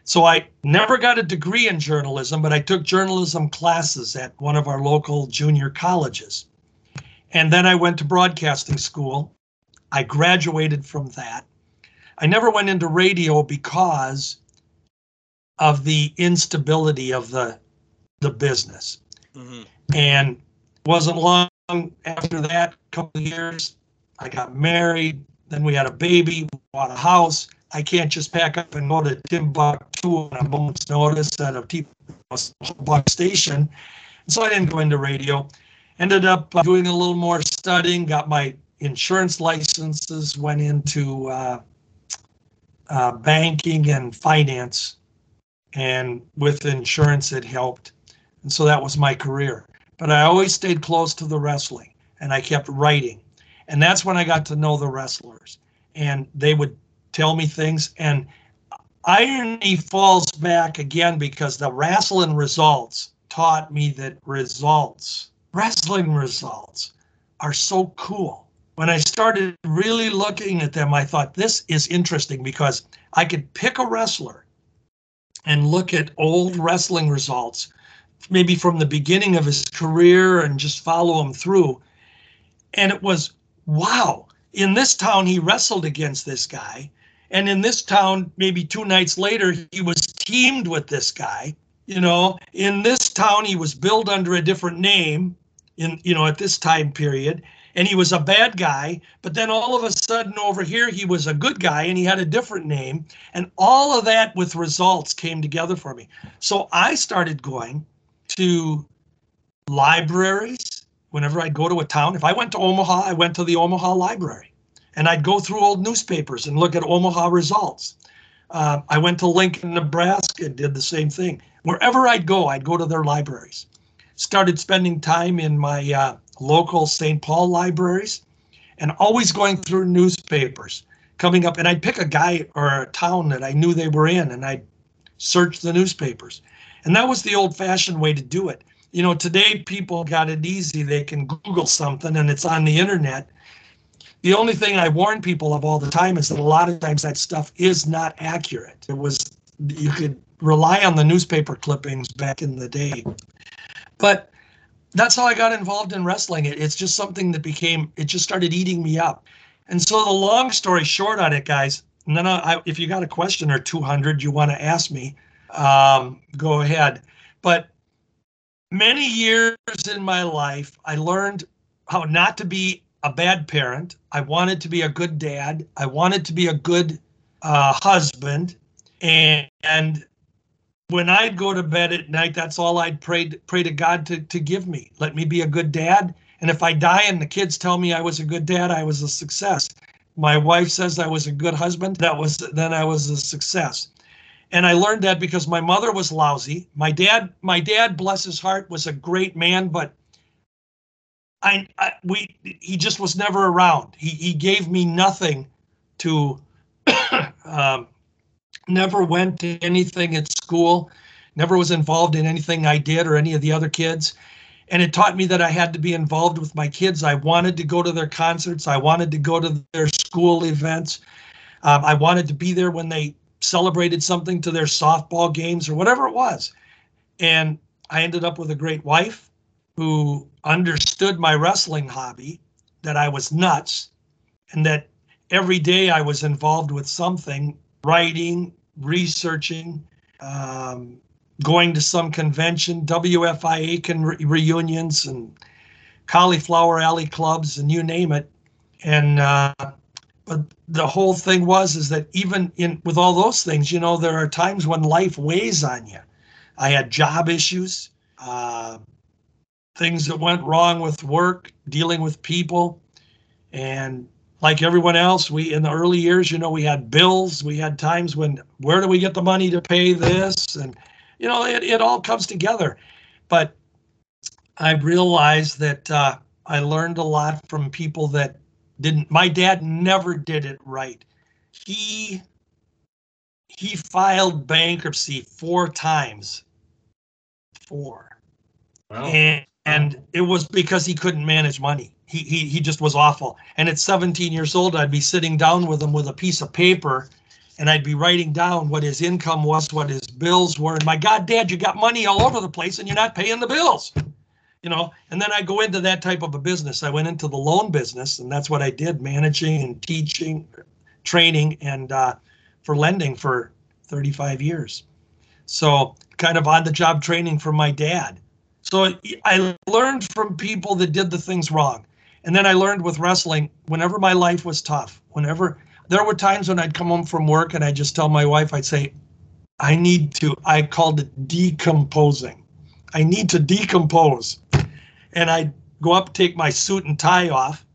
So I never got a degree in journalism, but I took journalism classes at one of our local junior colleges. And then I went to broadcasting school. I graduated from that. I never went into radio because of the instability of the, the business. Mm-hmm. And wasn't long after that, a couple of years, I got married. Then we had a baby, bought a house. I can't just pack up and go to Timbuktu on a moment's notice at a T-Buck station. So I didn't go into radio. Ended up doing a little more studying, got my insurance licenses, went into uh, uh, banking and finance, and with insurance it helped. And so that was my career. But I always stayed close to the wrestling, and I kept writing. And that's when I got to know the wrestlers, and they would tell me things. And irony falls back again because the wrestling results taught me that results Wrestling results are so cool. when I started really looking at them, I thought, this is interesting, because I could pick a wrestler and look at old wrestling results, maybe from the beginning of his career, and just follow him through. And it was, wow, in this town, he wrestled against this guy. And in this town, maybe two nights later, he was teamed with this guy. You know, in this town, he was billed under a different name in, you know, at this time period. And he was a bad guy. But then all of a sudden over here, he was a good guy and he had a different name. And all of that with results came together for me. So I started going to libraries. Whenever I'd go to a town, if I went to Omaha, I went to the Omaha Library. And I'd go through old newspapers and look at Omaha results. Uh, I went to Lincoln, Nebraska, and did the same thing. Wherever I'd go, I'd go to their libraries. Started spending time in my uh, local Saint Paul libraries and always going through newspapers, coming up. And I'd pick a guy or a town that I knew they were in, and I'd search the newspapers. And that was the old-fashioned way to do it. You know, today people got it easy. They can Google something and it's on the internet. The only thing I warn people of all the time is that a lot of times that stuff is not accurate. It was, you could rely on the newspaper clippings back in the day. But that's how I got involved in wrestling. It, it's just something that became, it just started eating me up. And so the long story short on it, guys, and then I, I, if you got a question or two hundred you want to ask me, um, go ahead. But many years in my life, I learned how not to be a bad parent. I wanted to be a good dad. I wanted to be a good uh, husband. And, and when I'd go to bed at night, that's all I'd pray, pray to God to, to give me. Let me be a good dad. And if I die and the kids tell me I was a good dad, I was a success. My wife says I was a good husband. That was, then I was a success. And I learned that because my mother was lousy. My dad, my dad, bless his heart, was a great man, but I, I we he just was never around. He he gave me nothing to, um, never went to anything at school, never was involved in anything I did or any of the other kids. And it taught me that I had to be involved with my kids. I wanted to go to their concerts. I wanted to go to their school events. Um, I wanted to be there when they celebrated something, to their softball games or whatever it was. And I ended up with a great wife who understood my wrestling hobby, that I was nuts, and that every day I was involved with something, writing, researching, um, going to some convention, W F I A con re reunions and Cauliflower Alley clubs and you name it. And, uh, But the whole thing was is that even in with all those things, you know, there are times when life weighs on you. I had job issues, uh, things that went wrong with work, dealing with people. And like everyone else, we in the early years, you know, we had bills. We had times when, where do we get the money to pay this? And, you know, it, it all comes together. But I realized that uh, I learned a lot from people that didn't. My dad never did it right. He he filed bankruptcy four times. Four. Wow. And, and it was because he couldn't manage money. He, he he just was awful. And at seventeen years old, I'd be sitting down with him with a piece of paper, and I'd be writing down what his income was, what his bills were. And my God, Dad, you got money all over the place, and you're not paying the bills. You know, and then I go into that type of a business. I went into the loan business, and that's what I did, managing and teaching, training, and uh, for lending for thirty-five years. So kind of on-the-job training from my dad. So I learned from people that did the things wrong. And then I learned with wrestling, whenever my life was tough, whenever there were times when I'd come home from work and I'd just tell my wife, I'd say, I need to, I called it decomposing. I need to decompose. And I'd go up, take my suit and tie off,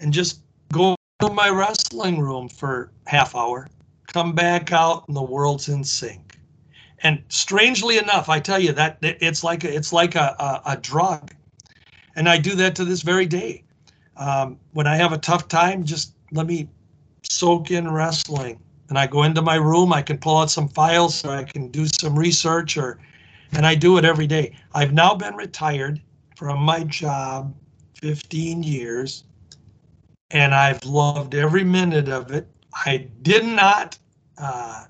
and just go to my wrestling room for half hour, come back out, and the world's in sync. And strangely enough, I tell you that it's like a, it's like a, a, a drug. And I do that to this very day. Um, when I have a tough time, just let me soak in wrestling. And I go into my room, I can pull out some files, or I can do some research, or and I do it every day. I've now been retired from my job fifteen years, and I've loved every minute of it. I did not uh,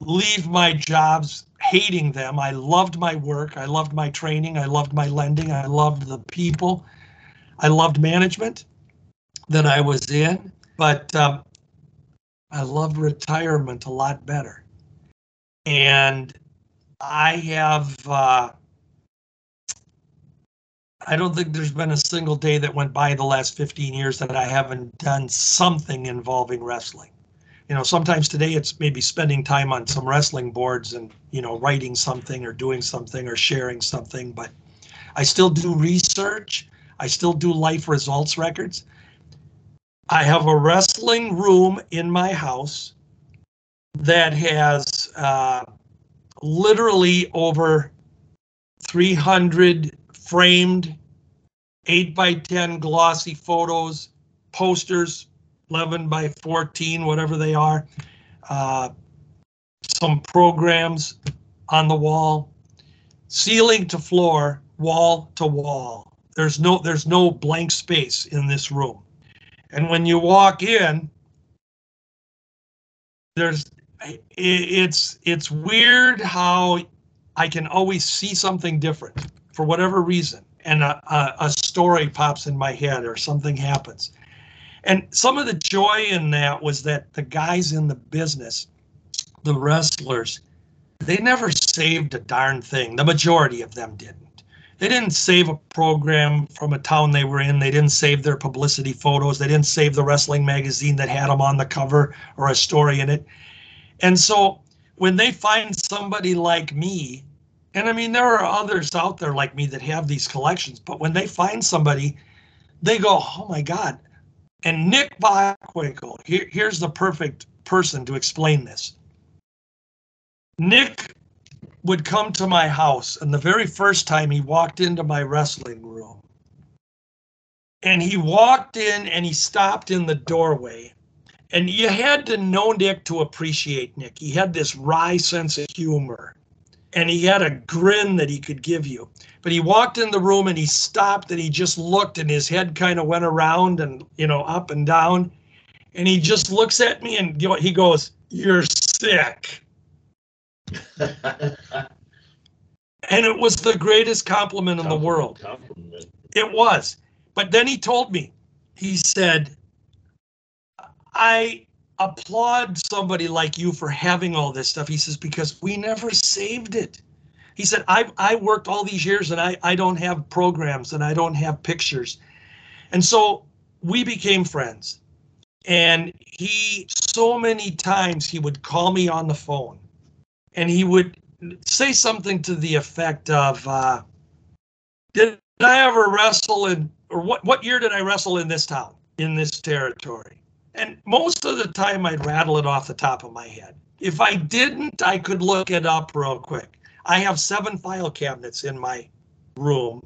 leave my jobs hating them. I loved my work. I loved my training. I loved my lending. I loved the people. I loved management that I was in, but um, I loved retirement a lot better. And I have, uh, I don't think there's been a single day that went by in the last fifteen years that I haven't done something involving wrestling. You know, sometimes today it's maybe spending time on some wrestling boards and, you know, writing something or doing something or sharing something, but I still do research. I still do life results records. I have a wrestling room in my house that has uh, literally over three hundred framed eight by ten glossy photos, posters, eleven by fourteen, whatever they are, uh, some programs on the wall, ceiling to floor, wall to wall. There's no, there's no blank space in this room. And when you walk in, there's, it's, it's weird how I can always see something different for whatever reason. And a, a, a story pops in my head or something happens. And some of the joy in that was that the guys in the business, the wrestlers, they never saved a darn thing. The majority of them didn't. They didn't save a program from a town they were in. They didn't save their publicity photos. They didn't save the wrestling magazine that had them on the cover or a story in it. And so when they find somebody like me, and I mean, there are others out there like me that have these collections, but when they find somebody, they go, oh my God. And Nick Bockwinkel, here, here's the perfect person to explain this. Nick would come to my house, and the very first time he walked into my wrestling room, and he walked in and he stopped in the doorway, and you had to know Nick to appreciate Nick. He had this wry sense of humor, and he had a grin that he could give you. But he walked in the room and he stopped and he just looked, and his head kind of went around and, you know, up and down, and he just looks at me and he goes, "You're sick." And it was the greatest compliment in compliment, the world. Compliment. It was. But then he told me, he said, I applaud somebody like you for having all this stuff. He says, because we never saved it. He said, I I worked all these years and I, I don't have programs and I don't have pictures. And so we became friends. And he, so many times he would call me on the phone. And he would say something to the effect of, uh, did I ever wrestle in, or what, what year did I wrestle in this town, in this territory? And most of the time I'd rattle it off the top of my head. If I didn't, I could look it up real quick. I have seven file cabinets in my room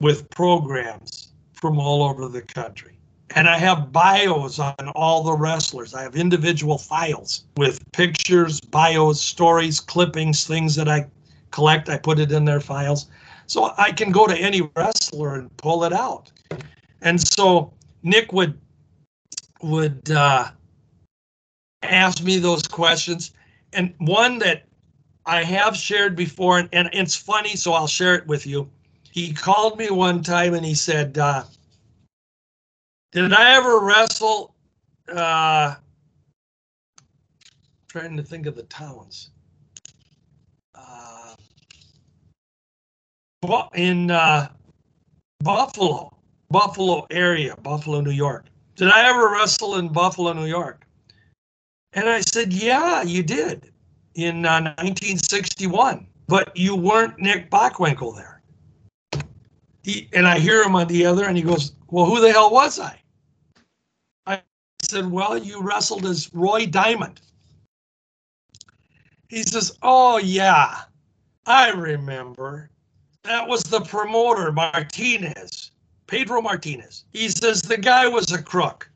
with programs from all over the country. And I have bios on all the wrestlers. I have individual files with pictures, bios, stories, clippings, things that I collect. I put it in their files. So I can go to any wrestler and pull it out. And so Nick would, would uh, ask me those questions. And one that I have shared before, and, and it's funny, so I'll share it with you. He called me one time and he said, uh, did I ever wrestle, uh, trying to think of the towns, uh, in uh, Buffalo, Buffalo area, Buffalo, New York. Did I ever wrestle in Buffalo, New York? And I said, yeah, you did in uh, nineteen sixty-one, but you weren't Nick Bockwinkel there. He, and I hear him on the other, and he goes, well, who the hell was I? I said, well, you wrestled as Roy Diamond. He says, oh, yeah, I remember. That was the promoter, Martinez, Pedro Martinez. He says, the guy was a crook.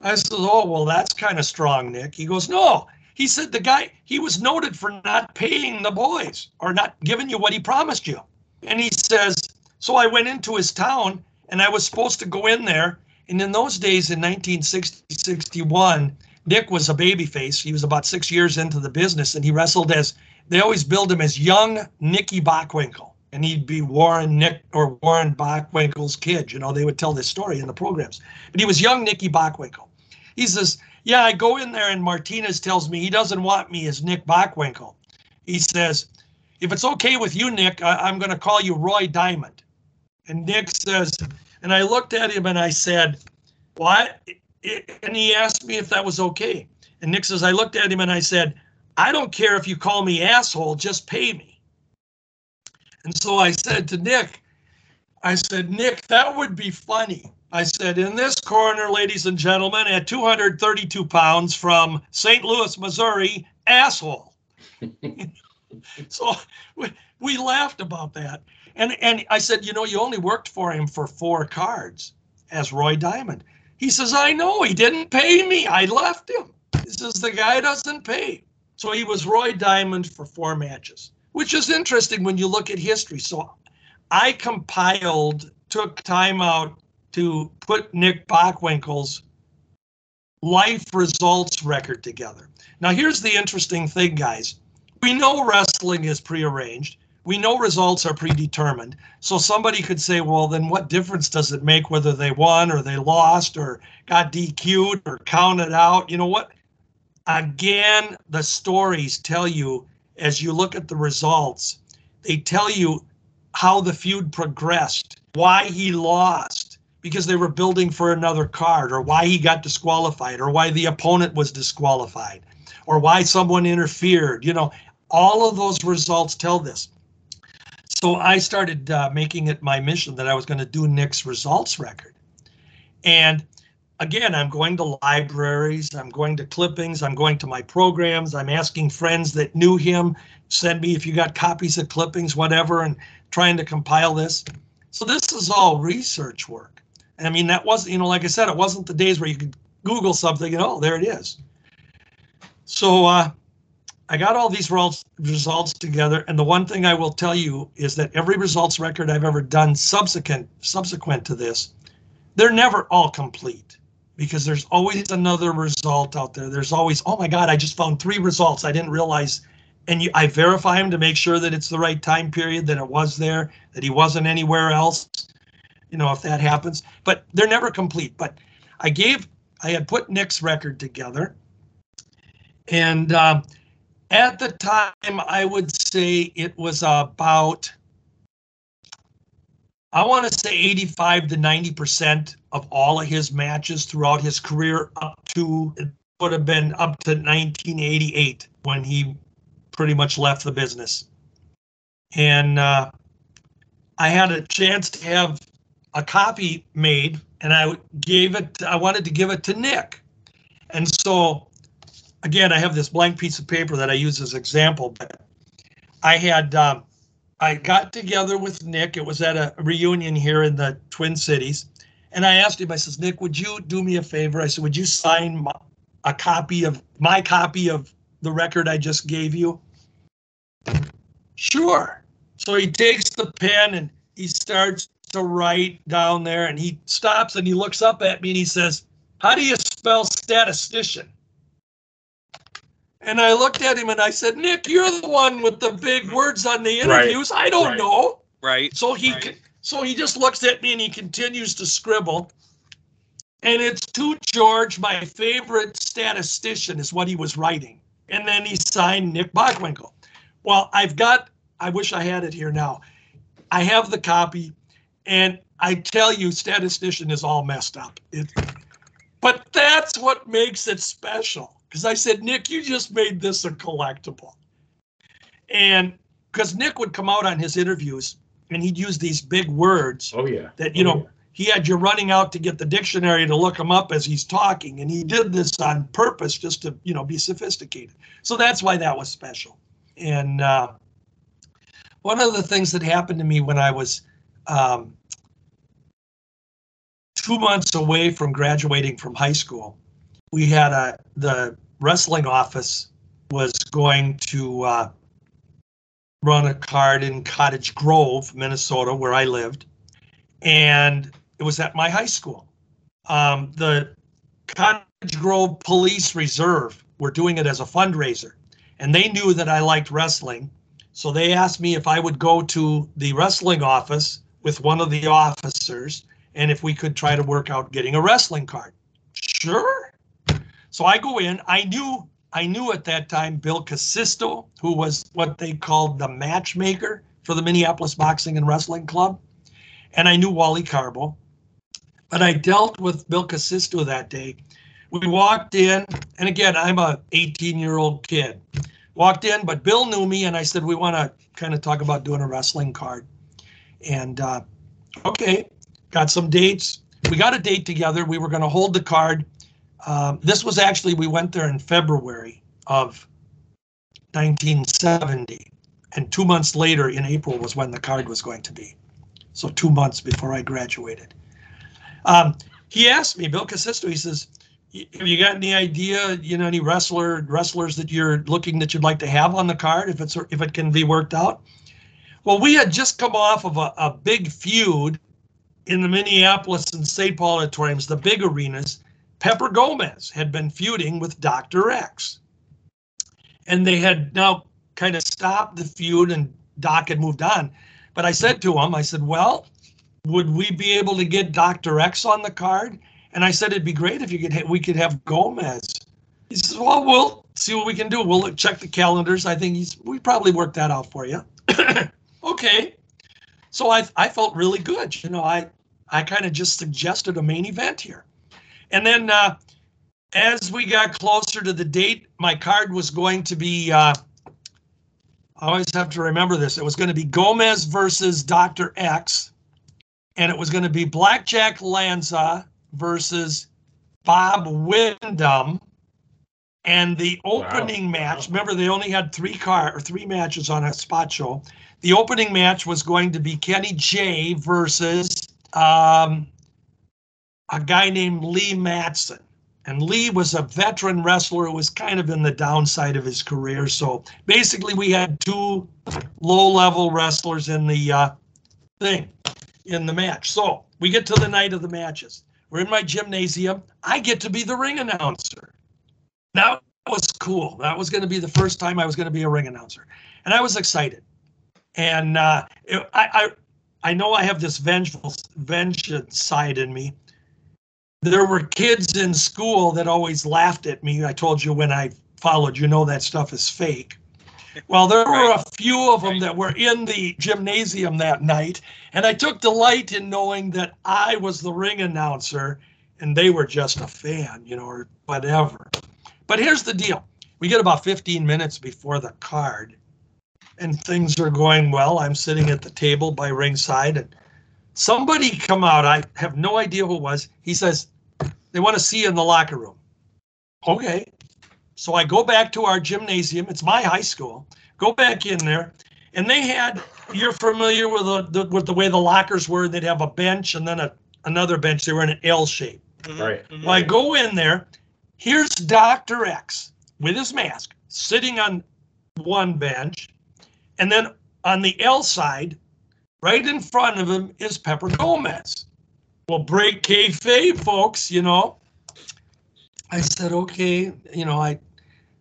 I said, oh, well, that's kind of strong, Nick. He goes, no. He said, the guy, he was noted for not paying the boys or not giving you what he promised you. And he says, so I went into his town, and I was supposed to go in there And in those days, in nineteen sixty, sixty-one, Nick was a babyface. He was about six years into the business, and he wrestled as, they always billed him as young Nicky Bockwinkel. And he'd be Warren Nick or Warren Bockwinkel's kid. You know, they would tell this story in the programs. But he was young Nicky Bockwinkel. He says, yeah, I go in there and Martinez tells me he doesn't want me as Nick Bockwinkel. He says, if it's okay with you, Nick, I- I'm going to call you Roy Diamond. And Nick says, and I looked at him and I said, what? And he asked me if that was okay. And Nick says, I looked at him and I said, I don't care if you call me asshole, just pay me. And so I said to Nick, I said, Nick, that would be funny. I said, in this corner, ladies and gentlemen, at two hundred thirty-two pounds from Saint Louis, Missouri, asshole. So we, we laughed about that. And, and I said, you know, you only worked for him for four cards as Roy Diamond. He says, I know, he didn't pay me. I left him. He says, the guy doesn't pay. So he was Roy Diamond for four matches, which is interesting when you look at history. So I compiled, took time out to put Nick Bockwinkel's life results record together. Now, here's the interesting thing, guys. We know wrestling is prearranged. We know results are predetermined. So somebody could say, well, then what difference does it make whether they won or they lost or got D Q'd or counted out? You know what? Again, the stories tell you, as you look at the results, they tell you how the feud progressed, why he lost, because they were building for another card, or why he got disqualified, or why the opponent was disqualified, or why someone interfered. You know, all of those results tell this. So I started uh, making it my mission that I was going to do Nick's results record. And again, I'm going to libraries, I'm going to clippings, I'm going to my programs, I'm asking friends that knew him, send me if you got copies of clippings, whatever, and trying to compile this. So this is all research work. I mean, that wasn't, you know, like I said, it wasn't the days where you could Google something and, oh, there it is. So uh, I got all these results together, and the one thing I will tell you is that every results record I've ever done subsequent subsequent to this, they're never all complete, because there's always another result out there. There's always, oh my God, I just found three results I didn't realize. And you, I verify them to make sure that it's the right time period, that it was there, that he wasn't anywhere else, you know, if that happens. But they're never complete. But I gave, I had put Nick's record together. And um, at the time, I would say it was about, I want to say eighty-five to ninety percent of all of his matches throughout his career up to, it would have been up to nineteen eighty-eight when he pretty much left the business. And uh, I had a chance to have a copy made, and I gave it, I wanted to give it to Nick. And so, again, I have this blank piece of paper that I use as example, but I had, um, I got together with Nick. It was at a reunion here in the Twin Cities. And I asked him, I says, Nick, would you do me a favor? I said, would you sign my, a copy of my copy of the record I just gave you? Sure. So he takes the pen and he starts to write down there, and he stops and he looks up at me and he says, how do you spell statistician? And I looked at him and I said, Nick, you're the one with the big words on the interviews. Right. I don't right. know. Right. So he right. so he just looks at me and he continues to scribble. And it's to George, my favorite statistician, is what he was writing. And then he signed Nick Bockwinkel. Well, I've got, I wish I had it here now. I have the copy, and I tell you, statistician is all messed up. It, but that's what makes it special. Because I said, Nick, you just made this a collectible. And because Nick would come out on his interviews and he'd use these big words. Oh, yeah. That, you oh, know, yeah. He had you running out to get the dictionary to look them up as he's talking. And he did this on purpose just to, you know, be sophisticated. So that's why that was special. And uh, one of the things that happened to me when I was um, two months away from graduating from high school, we had a, the wrestling office was going to uh, run a card in Cottage Grove, Minnesota, where I lived. And it was at my high school. um, the Cottage Grove Police Reserve were doing it as a fundraiser, and they knew that I liked wrestling. So they asked me if I would go to the wrestling office with one of the officers and if we could try to work out getting a wrestling card. Sure. So I go in. I knew I knew at that time Bill Cazzisto, who was what they called the matchmaker for the Minneapolis Boxing and Wrestling Club. And I knew Wally Carbo. But I dealt with Bill Cazzisto that day. We walked in, and again, I'm a eighteen-year-old kid. Walked in, but Bill knew me, and I said, we want to kind of talk about doing a wrestling card. And, uh, okay, got some dates. We got a date together. We were going to hold the card. Um, this was actually, we went there in February of nineteen seventy, and two months later in April was when the card was going to be. So two months before I graduated. Um, he asked me, Bill Cazzisto, he says, have you got any idea, you know, any wrestler, wrestlers that you're looking that you'd like to have on the card if it's if it can be worked out? Well, we had just come off of a, a big feud in the Minneapolis and Saint Paul auditoriums, the big arenas. Pepper Gomez had been feuding with Doctor X. And they had now kind of stopped the feud and Doc had moved on. But I said to him, I said, well, would we be able to get Doctor X on the card? And I said, it'd be great if you could ha- we could have Gomez. He says, well, we'll see what we can do. We'll check the calendars. I think he's, we probably worked that out for you. Okay. So I I felt really good. You know, I, I kind of just suggested a main event here. And then uh, as we got closer to the date, my card was going to be, uh, I always have to remember this, it was going to be Gomez versus Doctor X, and it was going to be Blackjack Lanza versus Bob Windham, and the opening wow. match, remember they only had three car or three matches on a spot show, the opening match was going to be Kenny Jay versus... Um, a guy named Lee Madsen. And Lee was a veteran wrestler who was kind of in the downside of his career. So basically we had two low-level wrestlers in the uh, thing, in the match. So we get to the night of the matches. We're in my gymnasium. I get to be the ring announcer. Now that was cool. That was going to be the first time I was going to be a ring announcer. And I was excited. And uh, it, I, I I know I have this vengeful vengeance side in me. There were kids in school that always laughed at me. I told you when I followed, you know that stuff is fake. Well, there were a few of them that were in the gymnasium that night, and I took delight in knowing that I was the ring announcer, and they were just a fan, you know, or whatever. But here's the deal. We get about fifteen minutes before the card, and things are going well. I'm sitting at the table by ringside, and somebody come out, I have no idea who it was. He says, they want to see you in the locker room. Okay. So I go back to our gymnasium. It's my high school. Go back in there. And they had, you're familiar with the, the with the way the lockers were. They'd have a bench and then a, another bench. They were in an L shape. Right. Well, I go in there. Here's Doctor X with his mask sitting on one bench. And then on the L side, right in front of him is Pepper Gomez. Well, break kayfabe, folks, you know. I said, okay, you know, I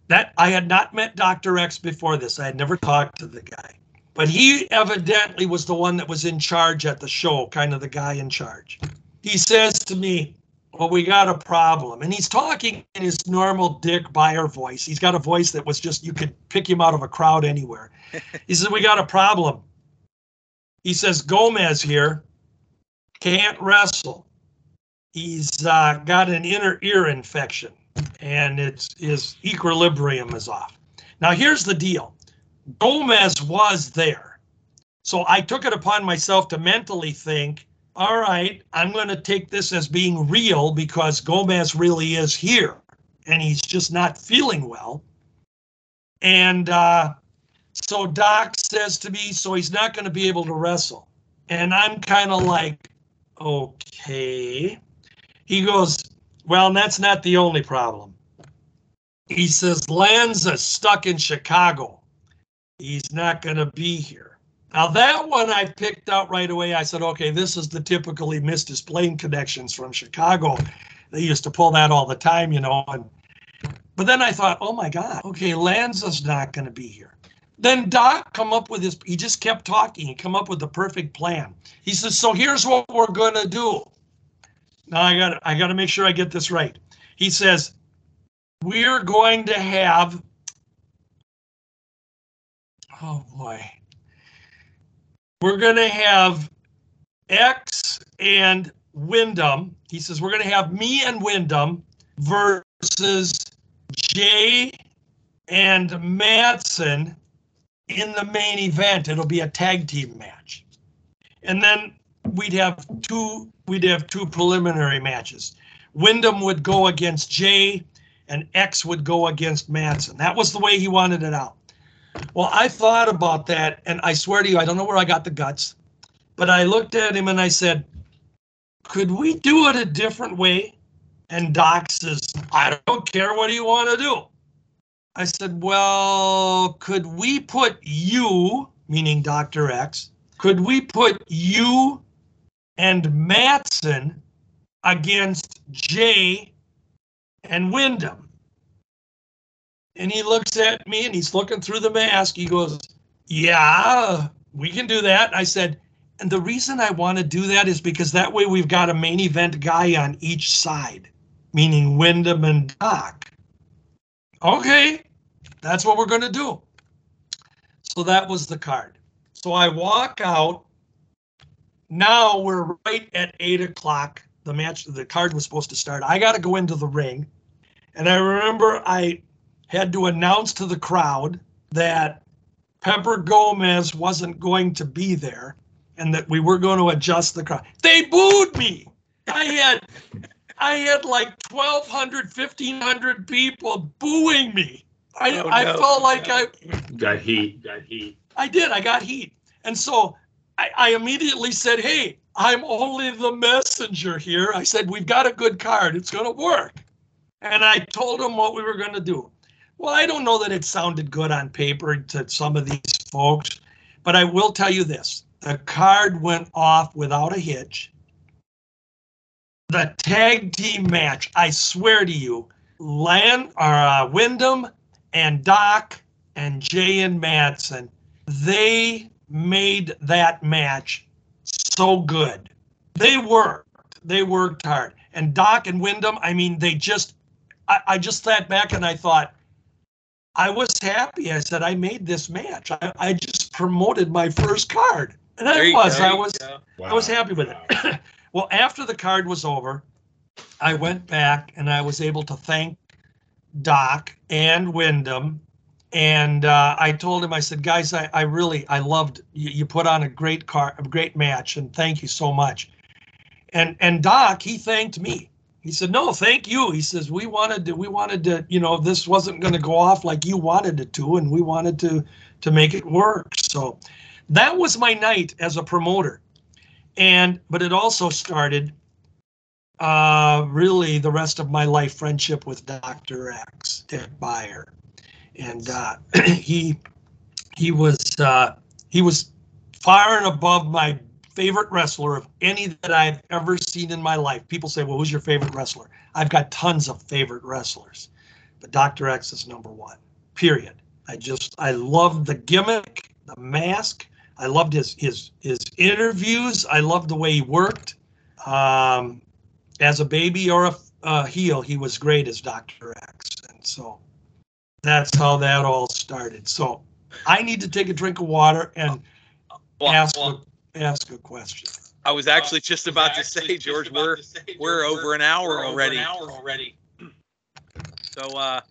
that I had not met Doctor X before this. I had never talked to the guy. But he evidently was the one that was in charge at the show, kind of the guy in charge. He says to me, well, we got a problem. And he's talking in his normal Dick Beyer voice. He's got a voice that was just, you could pick him out of a crowd anywhere. He says, we got a problem. He says, Gomez here can't wrestle. He's uh, got an inner ear infection, and it's his equilibrium is off. Now, here's the deal. Gomez was there. So I took it upon myself to mentally think, all right, I'm going to take this as being real because Gomez really is here, and he's just not feeling well. And uh So Doc says to me, so he's not going to be able to wrestle. And I'm kind of like, okay. He goes, well, that's not the only problem. He says, Lanza's stuck in Chicago. He's not going to be here. Now, that one I picked out right away. I said, okay, this is the typically Mister Plane connections from Chicago. They used to pull that all the time, you know. And, but then I thought, oh, my God, okay, Lanza's not going to be here. Then Doc come up with his, he just kept talking. He come up with the perfect plan. He says, so here's what we're going to do. Now, I got I got to make sure I get this right. He says, we're going to have, oh, boy. We're going to have X and Windham. He says, we're going to have me and Windham versus Jay and Madsen in the main event. It'll be a tag team match. And then we'd have two, we'd have two preliminary matches. Windham would go against Jay and X would go against Madsen. That was the way he wanted it out. Well, I thought about that, and I swear to you, I don't know where I got the guts, but I looked at him and I said, could we do it a different way? And Doc says, I don't care. What do you want to do? I said, well, could we put you, meaning Doctor X, could we put you and Madsen against Jay and Windham? And he looks at me and he's looking through the mask. He goes, yeah, we can do that. I said, and the reason I want to do that is because that way we've got a main event guy on each side, meaning Windham and Doc. Okay, that's what we're going to do. So that was the card. So I walk out. Now we're right at eight o'clock. The match, the card was supposed to start. I got to go into the ring. And I remember I had to announce to the crowd that Pepper Gomez wasn't going to be there and that we were going to adjust the crowd. They booed me. I had I had like twelve hundred, fifteen hundred people booing me. I, oh, I no. felt like yeah. I... Got heat, got heat. I did, I got heat. And so I, I immediately said, hey, I'm only the messenger here. I said, we've got a good card. It's going to work. And I told them what we were going to do. Well, I don't know that it sounded good on paper to some of these folks, but I will tell you this. The card went off without a hitch. The tag team match, I swear to you, Lan, or, uh, Windham and Doc and Jay and Madsen, they made that match so good. They worked. They worked hard. And Doc and Windham, I mean, they just, I, I just sat back and I thought, I was happy. I said, I made this match. I, I just promoted my first card. And I was, I was, wow. I was happy with wow. it. Well, after the card was over, I went back and I was able to thank Doc and Windham. And uh, I told him, I said, guys, I, I really, I loved, you, you put on a great car, a great match. And thank you so much. And, and Doc, he thanked me. He said, no, thank you. He says, we wanted to, we wanted to, you know, this wasn't going to go off like you wanted it to, and we wanted to, to make it work. So that was my night as a promoter. And, but it also started uh, really the rest of my life friendship with Doctor X, Dick Beyer. And uh, he, he was, uh, he was far and above my favorite wrestler of any that I've ever seen in my life. People say, well, who's your favorite wrestler? I've got tons of favorite wrestlers, but Doctor X is number one, period. I just, I loved the gimmick, the mask. I loved his his his interviews. I loved the way he worked. Um, as a baby or a uh, heel, he was great as Doctor X. And so that's how that all started. So I need to take a drink of water and well, ask well. ask a question. I was actually just about to say, George, we're we're over an hour already. So, uh,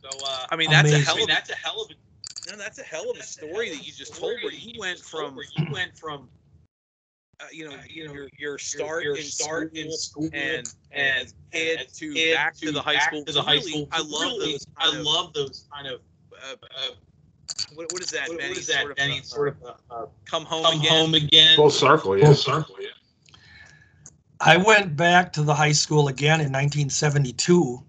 I mean, that's a hell of that's a hell of no, that's a hell of a story that you just told. Where you went from, where you went from, you know, you know, your start in start in school and and head to back to the high school to the high school. I love those. I love those kind of. What, what is that, what, Benny? What is that, sort of, Benny? Uh, sort of uh, come home come again. home again. Full circle, yeah. Full circle, yeah. I went back to the high school again in nineteen seventy-two.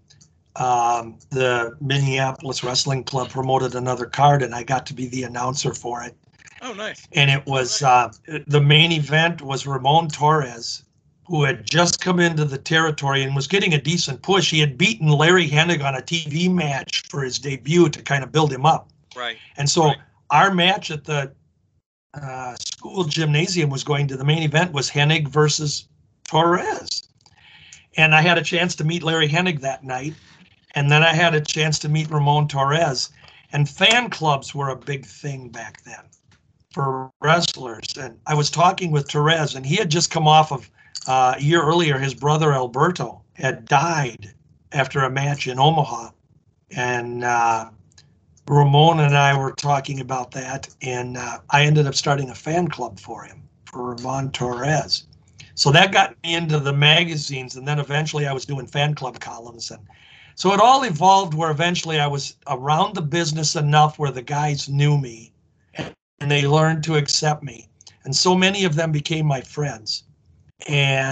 Um, the Minneapolis Wrestling Club promoted another card, and I got to be the announcer for it. Oh, nice. And it was uh, the main event was Ramon Torres, who had just come into the territory and was getting a decent push. He had beaten Larry Hennig on a T V match for his debut to kind of build him up. Right. And so right. our match at the uh, school gymnasium was going to the main event was Hennig versus Torres. And I had a chance to meet Larry Hennig that night. And then I had a chance to meet Ramon Torres. And fan clubs were a big thing back then for wrestlers. And I was talking with Torres, and he had just come off of Uh, a year earlier, his brother Alberto had died after a match in Omaha, and uh, Ramon and I were talking about that, and uh, I ended up starting a fan club for him, for Ramon Torres. So that got me into the magazines, and then eventually I was doing fan club columns. And so it all evolved where eventually I was around the business enough where the guys knew me, and they learned to accept me. And so many of them became my friends.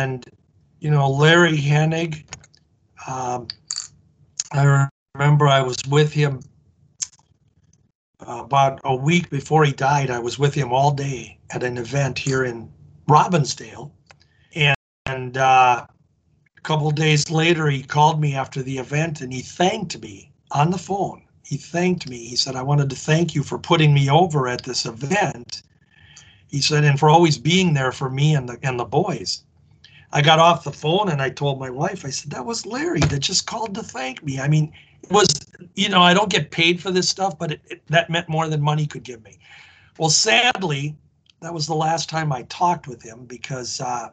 And, you know, Larry Hennig, um, I remember I was with him about a week before he died. I was with him all day at an event here in Robbinsdale. And, and uh, a couple of days later, he called me after the event and he thanked me on the phone. He thanked me. He said, "I wanted to thank you for putting me over at this event." He said, "and for always being there for me and the and the boys." I got off the phone and I told my wife, I said, "That was Larry that just called to thank me." I mean, it was, you know, I don't get paid for this stuff, but it, it, that meant more than money could give me. Well, sadly, that was the last time I talked with him because uh,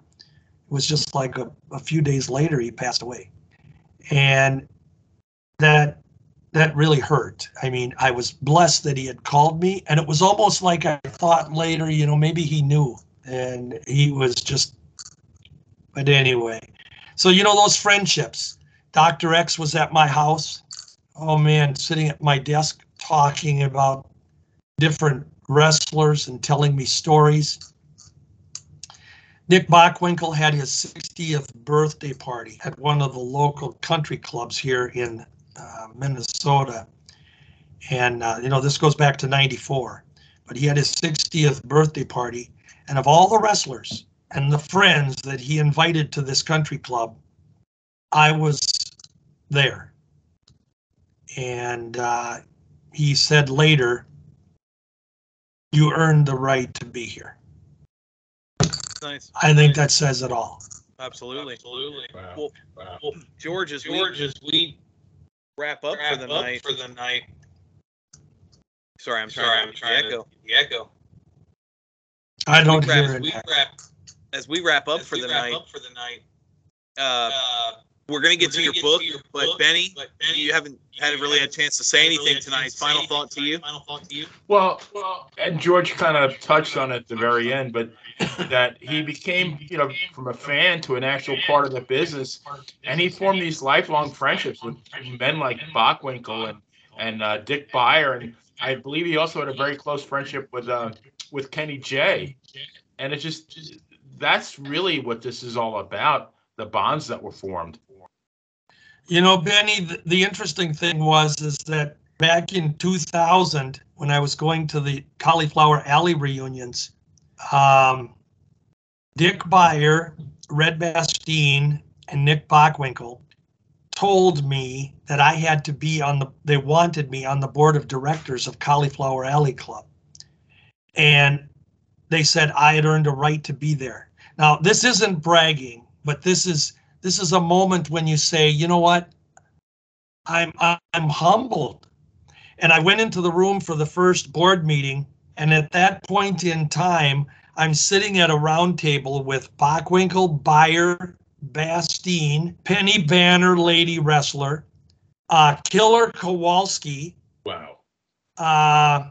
it was just like a, a few days later he passed away. And that that really hurt. I mean, I was blessed that he had called me, and it was almost like I thought later, you know, maybe he knew, and he was just, but anyway. So, you know, those friendships. Doctor X was at my house. Oh man, sitting at my desk talking about different wrestlers and telling me stories. Nick Bockwinkel had his sixtieth birthday party at one of the local country clubs here in Uh, Minnesota, and uh, you know, this goes back to ninety-four, but he had his sixtieth birthday party, and of all the wrestlers and the friends that he invited to this country club, I was there. And uh, he said later, "You earned the right to be here." Nice. I think that says it all. Absolutely. Absolutely. Wow. Well, wow. Well, George, as George, we, as we Wrap up wrap for the up night. For the night. Sorry, I'm sorry. I'm trying to echo. The echo. I don't hear as, we wrap, as we wrap up as for we the wrap night. Up for the night. Uh, uh, we're gonna get, we're to, gonna your get book, to your but book, Benny, but Benny, you haven't you had really had a chance to say really anything tonight. Final anything thought to you. Final thought to you. Well, well, and George kind of touched on it at the very end, but that he became, you know, from a fan to an actual part of the business, and he formed these lifelong friendships with men like Bockwinkel and and uh, Dick Beyer, and I believe he also had a very close friendship with uh, with Kenny Jay, and it's just, just that's really what this is all about, the bonds that were formed. You know, Benny, the, the interesting thing was is that back in two thousand, when I was going to the Cauliflower Alley reunions, um, Dick Beyer, Red Bastien, and Nick Bockwinkel told me that I had to be on the, they wanted me on the board of directors of Cauliflower Alley Club. And they said I had earned a right to be there. Now, this isn't bragging, but this is, This is a moment when you say, you know what, I'm I'm humbled. And I went into the room for the first board meeting, and at that point in time, I'm sitting at a round table with Bockwinkel, Beyer, Bastien, Penny Banner, Lady Wrestler, uh, Killer Kowalski. Wow. Uh,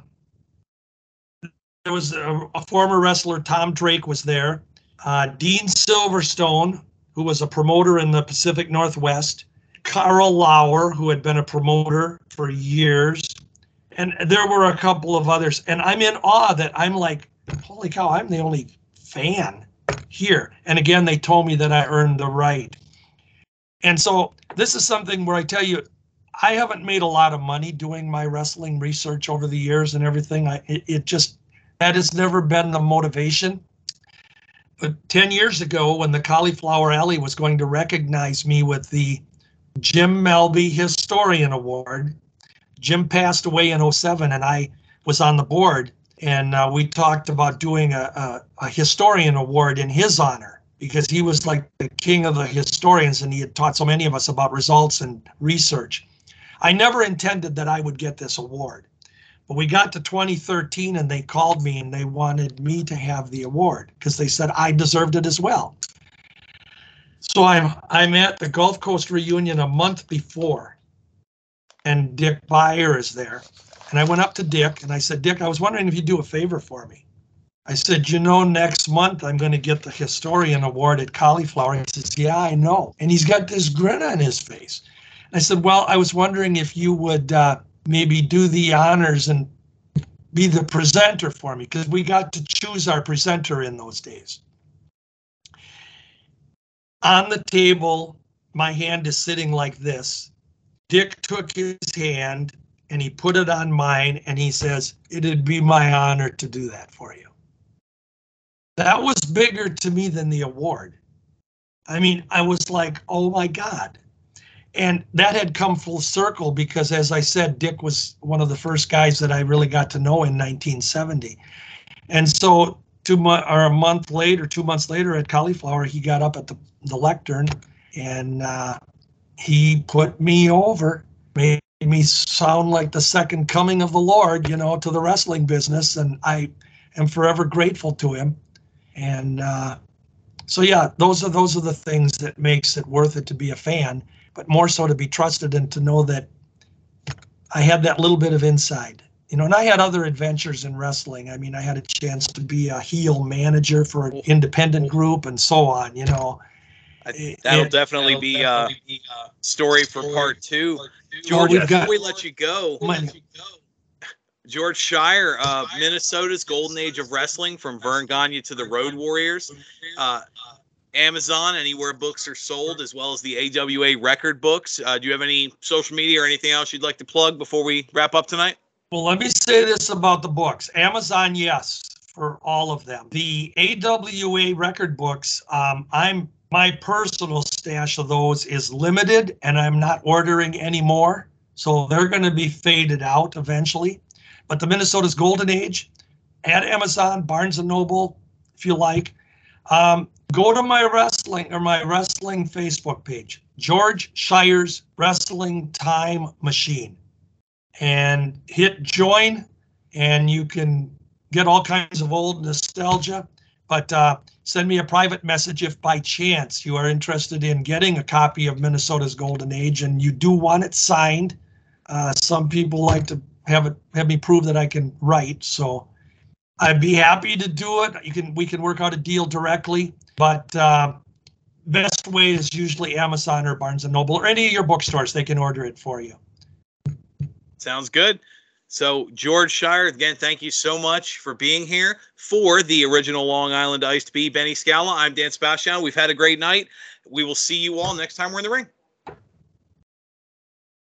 there was a, a former wrestler, Tom Drake, was there. Uh, Dean Silverstone, who was a promoter in the Pacific Northwest, Carl Lauer, who had been a promoter for years, and there were a couple of others. And I'm in awe that I'm like, holy cow, I'm the only fan here. And again, they told me that I earned the right. And so this is something where I tell you, I haven't made a lot of money doing my wrestling research over the years and everything. I, it, it just, That has never been the motivation. But ten years ago, when the Cauliflower Alley was going to recognize me with the Jim Melby Historian Award, Jim passed away in oh seven, and I was on the board, and uh, we talked about doing a, a, a historian award in his honor, because he was like the king of the historians, and he had taught so many of us about results and research. I never intended that I would get this award, but we got to twenty thirteen, and they called me, and they wanted me to have the award, because they said I deserved it as well. So I'm, I'm at the Gulf Coast reunion a month before, and Dick Beyer is there. And I went up to Dick and I said, Dick, I was wondering if you'd do a favor for me. I said, you know, next month I'm going to get the Historian Award at Cauliflower. He says, yeah, I know. And he's got this grin on his face. And I said, well, I was wondering if you would uh, maybe do the honors and be the presenter for me, because we got to choose our presenter in those days. On the table, my hand is sitting like this. Dick took his hand and he put it on mine, and he says, it'd be my honor to do that for you. That was bigger to me than the award. I mean, I was like, oh my God. And that had come full circle, because as I said, Dick was one of the first guys that I really got to know in nineteen seventy. And so two months or a month later, two months later at Cauliflower, he got up at the, the lectern and uh, he put me over, made me sound like the second coming of the Lord, you know, to the wrestling business. And I am forever grateful to him. And uh, so, yeah, those are those are the things that makes it worth it to be a fan, but more so to be trusted and to know that I had that little bit of insight. You know, and I had other adventures in wrestling. I mean, I had a chance to be a heel manager for an independent group and so on, you know. It, that'll it, definitely that'll be a uh, story for part two. Part two. George, well, before we let you go, my, George Schire, uh, Minnesota's Golden Age of Wrestling, from Vern Gagne to the Road Warriors. Uh, Amazon, anywhere books are sold, as well as the A W A record books. Uh, do you have any social media or anything else you'd like to plug before we wrap up tonight? Well, let me say this about the books. Amazon, yes, for all of them. The A W A record books, um, I'm my personal stash of those is limited, and I'm not ordering any more, so they're going to be faded out eventually. But the Minnesota's Golden Age, at Amazon, Barnes and Noble, if you like. Um, go to my wrestling or my wrestling Facebook page, George Shire's Wrestling Time Machine, and hit join, and you can get all kinds of old nostalgia. But uh, send me a private message if by chance you are interested in getting a copy of Minnesota's Golden Age and you do want it signed. Uh, some people like to have it have me prove that I can write, so I'd be happy to do it. You can we can work out a deal directly, but uh, best way is usually Amazon or Barnes and Noble or any of your bookstores. They can order it for you. Sounds good. So, George Schire, again, thank you so much for being here. For the original Long Island Iced Bee, Benny Scala, I'm Dan Sebastiano. We've had a great night. We will see you all next time we're in the ring.